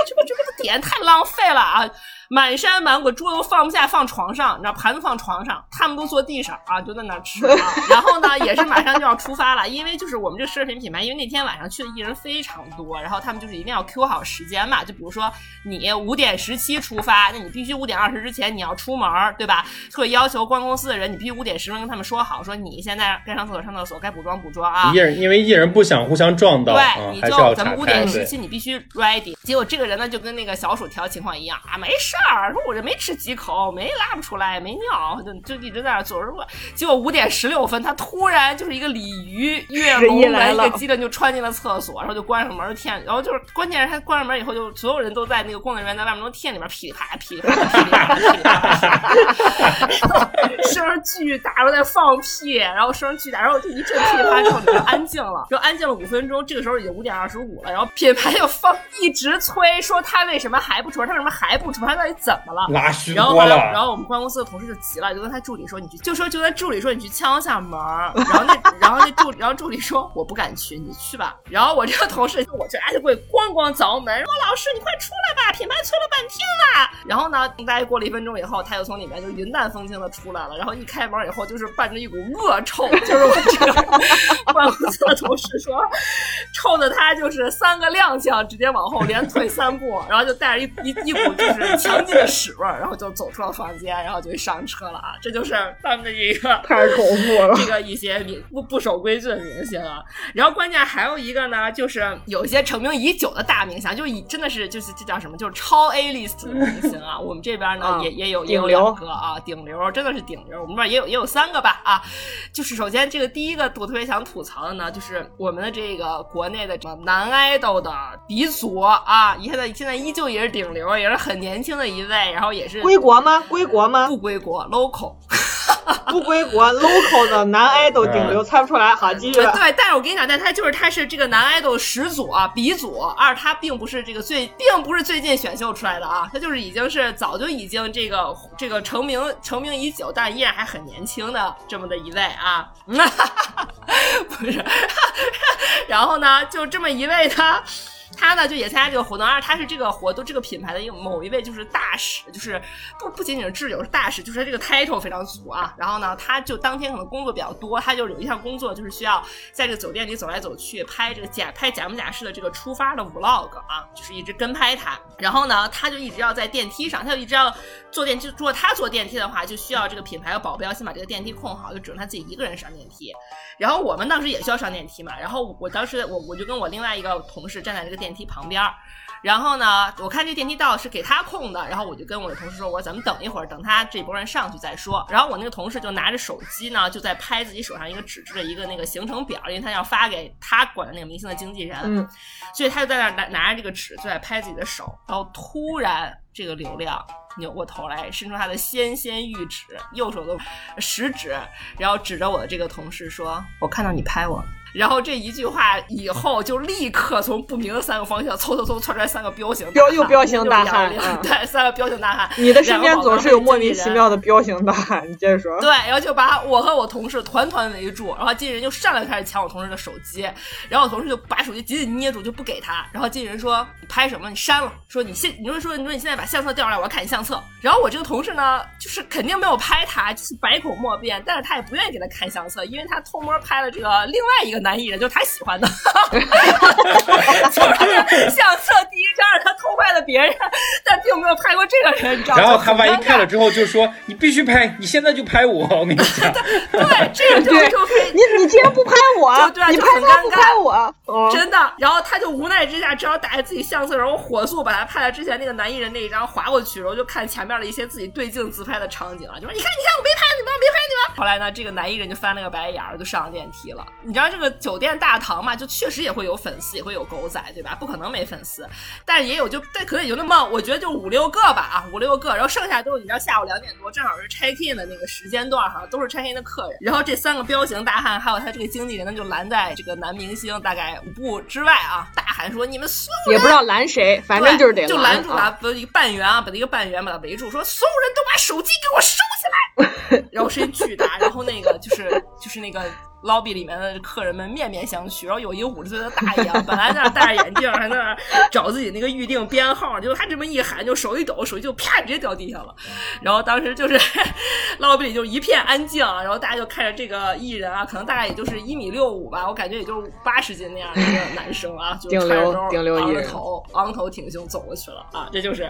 这个点太浪费了啊！满山满谷，桌子放不下，放床上，你知道盘子放床上，他们都坐地上啊，就在那吃啊。然后呢，也是马上就要出发了，因为就是我们这奢侈品品牌，因为那天晚上去的艺人非常多，然后他们就是一定要 Q 好时间嘛，就比如说你5:17出发，那你必须5:20之前你要出门，对吧？所以要求公关公司的人，你必须5:10跟他们说好，说你现在该上厕所该补妆啊，因为艺人不想互相撞到，对，你就咱们5:17你必须 ready。 结果这个人呢就跟那个小鼠调情况一样啊，没事儿，说我这没吃几口，没拉不出来，没尿，就一直在那坐着。结果5:16他突然就是一个鲤鱼跃龙门一个激灵就穿进了厕所，然后就关上门天，然后就是关键是他关上门以后，就所有人都在那个工作人员在外面都天里面噼里啪噼里啪噼里啪噼里啪，声巨大，然后在放屁，然后声巨，然后就一阵噼里啪啦之后就安静了，就安静了5分钟。这个时候已经5:25了，然后品牌又一直催说他为什么还不出，他到底怎么了？拉稀多了。然后我们公关公司的同事就急了，就跟他助理说：“你去，你去敲一下门。”然后助理说：“我不敢去，你去吧。”然后我这个同事我就挨着过去咣凿门，说：“老师，你快出来吧，品牌催了半天了。”然后呢，大概过了1分钟以后，他又从里面就云淡风轻的出来了，然后一开门以后就是伴着一股恶臭。就是我这个办公室的同事说，冲着他就是3个踉跄，直接往后连退3步，然后就带着一股就是强劲的屎味，然后就走出了房间，然后就上车了啊！这就是他们的一个太恐怖了，这个一些不守规矩的明星啊。然后关键还有一个呢，就是有一些成名已久的大明星，就是真的是就是这叫什么，就是超 A list 的明星啊。我们这边呢、也有2个啊，顶流，真的是顶流。我们这边也有3个吧啊，就是首先。这个第一个我特别想吐槽的呢，就是我们的这个国内的男爱豆的鼻祖啊，现在依旧也是顶流，也是很年轻的一位，然后也是归国吗？不归国 ，local。不归国 ，local 的男爱豆顶流猜不出来，好继续。对，但是我跟你讲，但他是这个男爱豆始祖啊，鼻祖。而他并不是这个并不是最近选秀出来的啊，他就是已经是早就已经这个成名已久，但依然还很年轻的这么的一位啊。不是，然后呢，就这么一位呢。他呢就也参加这个活动，而他是这个活动这个品牌的某一位就是大使，就是不仅仅是挚友，是大使，就是他这个 title 非常足啊。然后呢，他就当天可能工作比较多，他就有一项工作就是需要在这个酒店里走来走去，拍这个假模假式的这个出发的 vlog 啊，就是一直跟拍他。然后呢，他就一直要在电梯上，他就一直要坐电梯。如果他坐电梯的话，就需要这个品牌和保镖先把这个电梯控好，就只能他自己一个人上电梯。然后我们当时也需要上电梯嘛，然后我当时我就跟我另外一个同事站在这个电梯旁边，然后呢我看这电梯道是给他空的，然后我就跟我的同事说，我咱们等一会儿，等他这波人上去再说。然后我那个同事就拿着手机呢，就在拍自己手上一个纸质的一个那个行程表，因为他要发给他管的那个明星的经纪人，所以他就在那拿着这个纸就在拍自己的手。然后突然这个流量扭过头来，伸出他的纤玉指，右手的食指，然后指着我的这个同事说，我看到你拍我。然后这一句话以后就立刻从不明的三个方向凑窜出来三个彪形大汉，又彪形大汉，对，三个彪形大汉。你的身边总是有莫名其妙的彪形大汉，你接着说。对，然后就把我和我同事团团围住，然后经纪人就上来开始抢我同事的手机，然后我同事就把手机紧紧捏住就不给他，然后经纪人说你拍什么你删了，说你现在把相册调出来我要看你相册。然后我这个同事呢就是肯定没有拍他，就是百口莫辩，但是他也不愿意给他看相册，因为他偷摸拍了这个另外一个男艺人，就是他喜欢的就是相册第一张他偷拍了别人，但并没有拍过这个人，你知道吗？然后他万一看了之后就说你必须拍，你现在就拍我跟你讲对，这个就可以，你既然不拍我对、啊、你拍他不拍我、真的。然后他就无奈之下只好打开自己相册，然后火速把他拍了之前那个男艺人那一张划过去，然后就看前面的一些自己对镜自拍的场景了，就说你看我没拍你们，没拍你们。后来呢这个男艺人就翻了个白眼就上电梯了。你知道这个酒店大堂嘛，就确实也会有粉丝，也会有狗仔，对吧？不可能没粉丝，但也有但可能也就那么，我觉得就5-6个吧，啊，5-6个，然后剩下都是你知道下午2点多，正好是 check in 的那个时间段哈，都是 check in 的客人。然后这三个彪形大汉还有他这个经纪人呢，就拦在这个男明星大概5步之外啊，大喊说：“你们所有人也不知道拦谁，反正就是得拦。”就拦住他，不一个半圆啊，把一个半圆把他围住，说：“所有人都把手机给我收起来。”然后声音巨大，然后那个就是那个。lobby 里面的客人们面面相觑，然后有一个50岁的大爷，本来在那戴着眼镜，还在那找自己那个预定编号，就他这么一喊，就手一抖，手机就啪直接掉地下了。然后当时就是 lobby 里就一片安静，然后大家就看着这个艺人啊，可能大概也就是1.65米吧，我感觉也就是80斤那样的一个男生啊，就穿着都昂头挺胸走过去了啊，这就是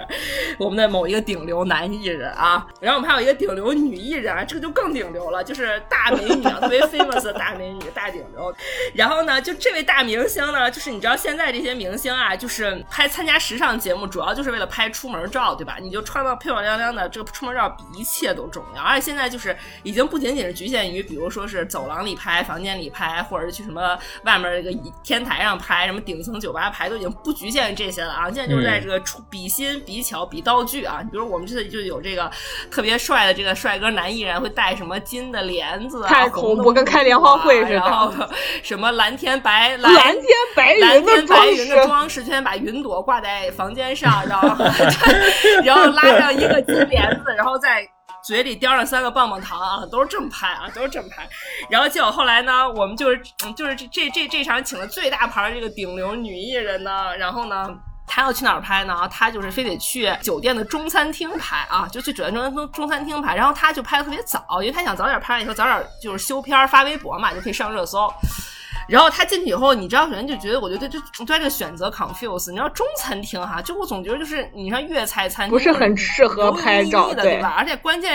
我们的某一个顶流男艺人啊。然后我们还有一个顶流女艺人、啊，这个就更顶流了，就是大美女啊，特别 famous 的。大美女大顶流。然后呢就这位大明星呢，就是你知道现在这些明星啊，就是拍参加时尚节目主要就是为了拍出门照，对吧？你就穿到漂漂亮亮的，这个出门照比一切都重要。而且现在就是已经不仅仅是局限于比如说是走廊里拍、房间里拍，或者是去什么外面这个天台上拍，什么顶层酒吧拍，都已经不局限于这些了啊。现在就是在这个比心、比巧、比道具啊。比如我们这次就有这个特别帅的这个帅哥男艺人会戴什么金的帘子啊，太恐怖，跟开帘花会似的，然后什么蓝天白云的装饰圈，把云朵挂在房间上，然后拉上一个金帘子，然后再嘴里叼上3个棒棒糖啊，都是这么拍啊，都是这么拍。然后结果后来呢，我们就是这场请了最大牌这个顶流女艺人呢，然后呢。他要去哪儿拍呢？他就是非得去酒店的中餐厅拍啊，就去酒店中餐厅拍。然后他就拍的特别早，因为他想早点拍完以后早点就是修片发微博嘛，就可以上热搜。然后他进去以后，你知道人就觉得，我觉得就对这个选择 confuse。你知道中餐厅哈，就我总觉得就是你像粤菜餐厅不是很适合拍照，对吧？而且关键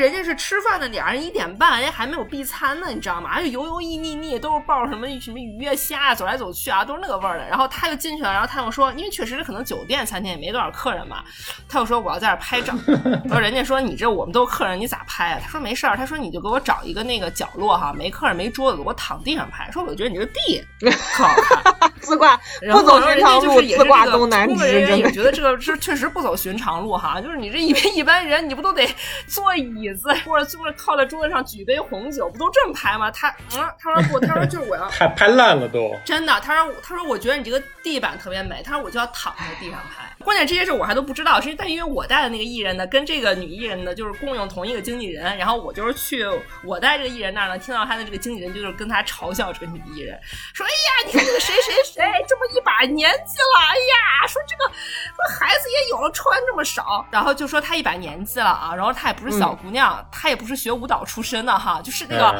人家是吃饭的点，1点半，人家还没有闭餐呢，你知道吗？而且油腻，都是抱什么鱼啊虾走来走去啊，都是那个味儿的。然后他就进去了，然后他又说，因为确实可能酒店餐厅也没多少客人嘛，他又说我要在这儿拍照。然后人家说你这我们都客人，你咋拍啊？他说没事儿，他说你就给我找一个那个角落哈，没客人没桌子，我躺地上拍。说我觉得你这地可好看，自挂不走寻常路，自挂东南枝。人也觉得这个是确实不走寻常路哈，就是你这一般人你不都得坐椅子或者坐着靠在桌子上举杯红酒，不都这么拍吗？他说不，他说就是我要拍烂了都真的。他说我觉得你这个地板特别美，他说我就要躺在地上拍。关键这些事我还都不知道，是但因为我带的那个艺人呢跟这个女艺人呢就是共用同一个经纪人，然后我就是去我带这个艺人那儿呢听到他的这个经纪人就是跟他嘲笑这个女艺人，说哎呀你看这个谁谁谁这么一把年纪了，哎呀说这个说孩子也有了穿这么少，然后就说他一把年纪了啊，然后他也不是小姑娘，他也不是学舞蹈出身的哈，就是那个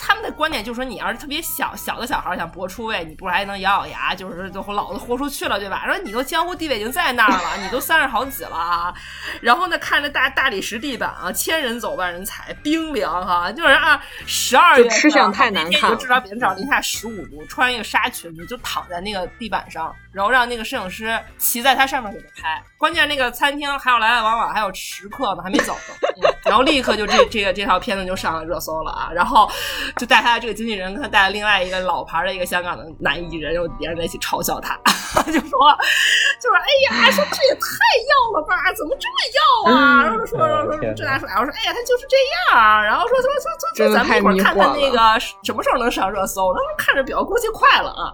他们的观点就是说，你要是特别小的小孩想搏出位，你不是还能咬咬牙，就是都老子豁出去了，对吧？然后你都江湖地位已经在那儿了，你都30好几了啊。然后呢，看着大理石地板啊，千人走万人踩，冰凉哈、啊，就是啊，12月吃相太难看了，至少零下15度，穿一个纱裙子就躺在那个地板上，然后让那个摄影师骑在他上面给他拍。关键那个餐厅还有来来往往还有食客呢，还没走呢、然后立刻就这套片子就上了热搜了啊，然后。就带他的这个经纪人，他带了另外一个老牌的一个香港的男艺人，然后别人在一起嘲笑他，就说哎呀，说这也太要了吧，怎么这么要啊？然后说这俩说，我说哎呀，他就是这样、啊。然后说咱们一会儿看看那个什么时候能上热搜，他说看着表估计快了啊，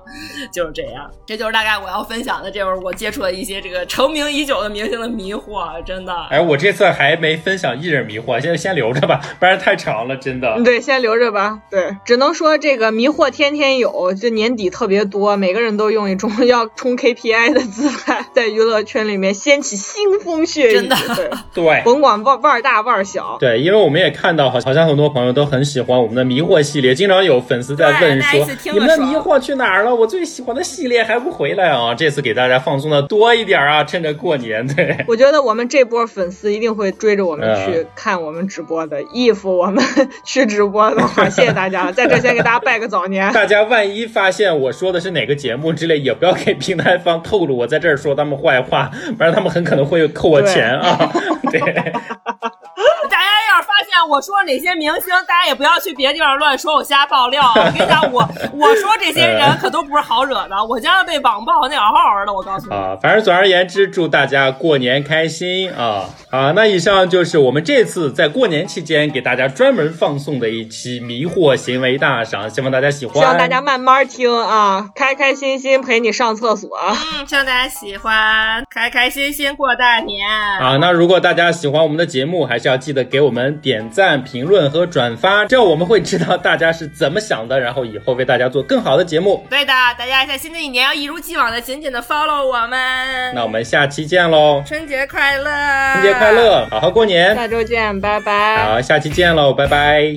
就是这样。这就是大概我要分享的，这会儿我接触了一些这个成名已久的明星的迷惑，真的。哎，我这次还没分享艺人迷惑，先留着吧，不然太长了，真的。对，先留着吧。对，只能说这个迷惑天天有，就年底特别多，每个人都用一种要冲 KPI 的姿态在娱乐圈里面掀起腥风血雨，真的对，甭管腕大腕小。对，因为我们也看到好像很多朋友都很喜欢我们的迷惑系列，经常有粉丝在问说你们的迷惑去哪儿了，我最喜欢的系列还不回来啊，这次给大家放松的多一点啊，趁着过年。对，我觉得我们这波粉丝一定会追着我们去看我们直播的if我们去直播的话谢谢大家了，在这先给大家拜个早年。大家万一发现我说的是哪个节目之类，也不要给平台方透露我在这儿说他们坏话，不然他们很可能会扣我钱啊。对。大家要是发现我说哪些明星，大家也不要去别地方乱说我瞎爆料。我跟你讲，我说这些人可都不是好惹的，我将要被网暴那好好玩的，我告诉你。啊，反正总而言之，祝大家过年开心啊！啊，那以上就是我们这次在过年期间给大家专门放送的一期迷惑行为大赏，希望大家喜欢，希望大家慢慢听啊，开开心心陪你上厕所。希望大家喜欢，开开心心过大年啊！那如果大家喜欢我们的节目，还是要记得给我们点赞、评论和转发，这样我们会知道大家是怎么想的，然后以后为大家做更好的节目。对的，大家在新的一年要一如既往的紧紧的 follow 我们。那我们下期见喽！春节快乐！春节快乐！好好过年！下周见，拜拜！好，下期见喽，拜拜！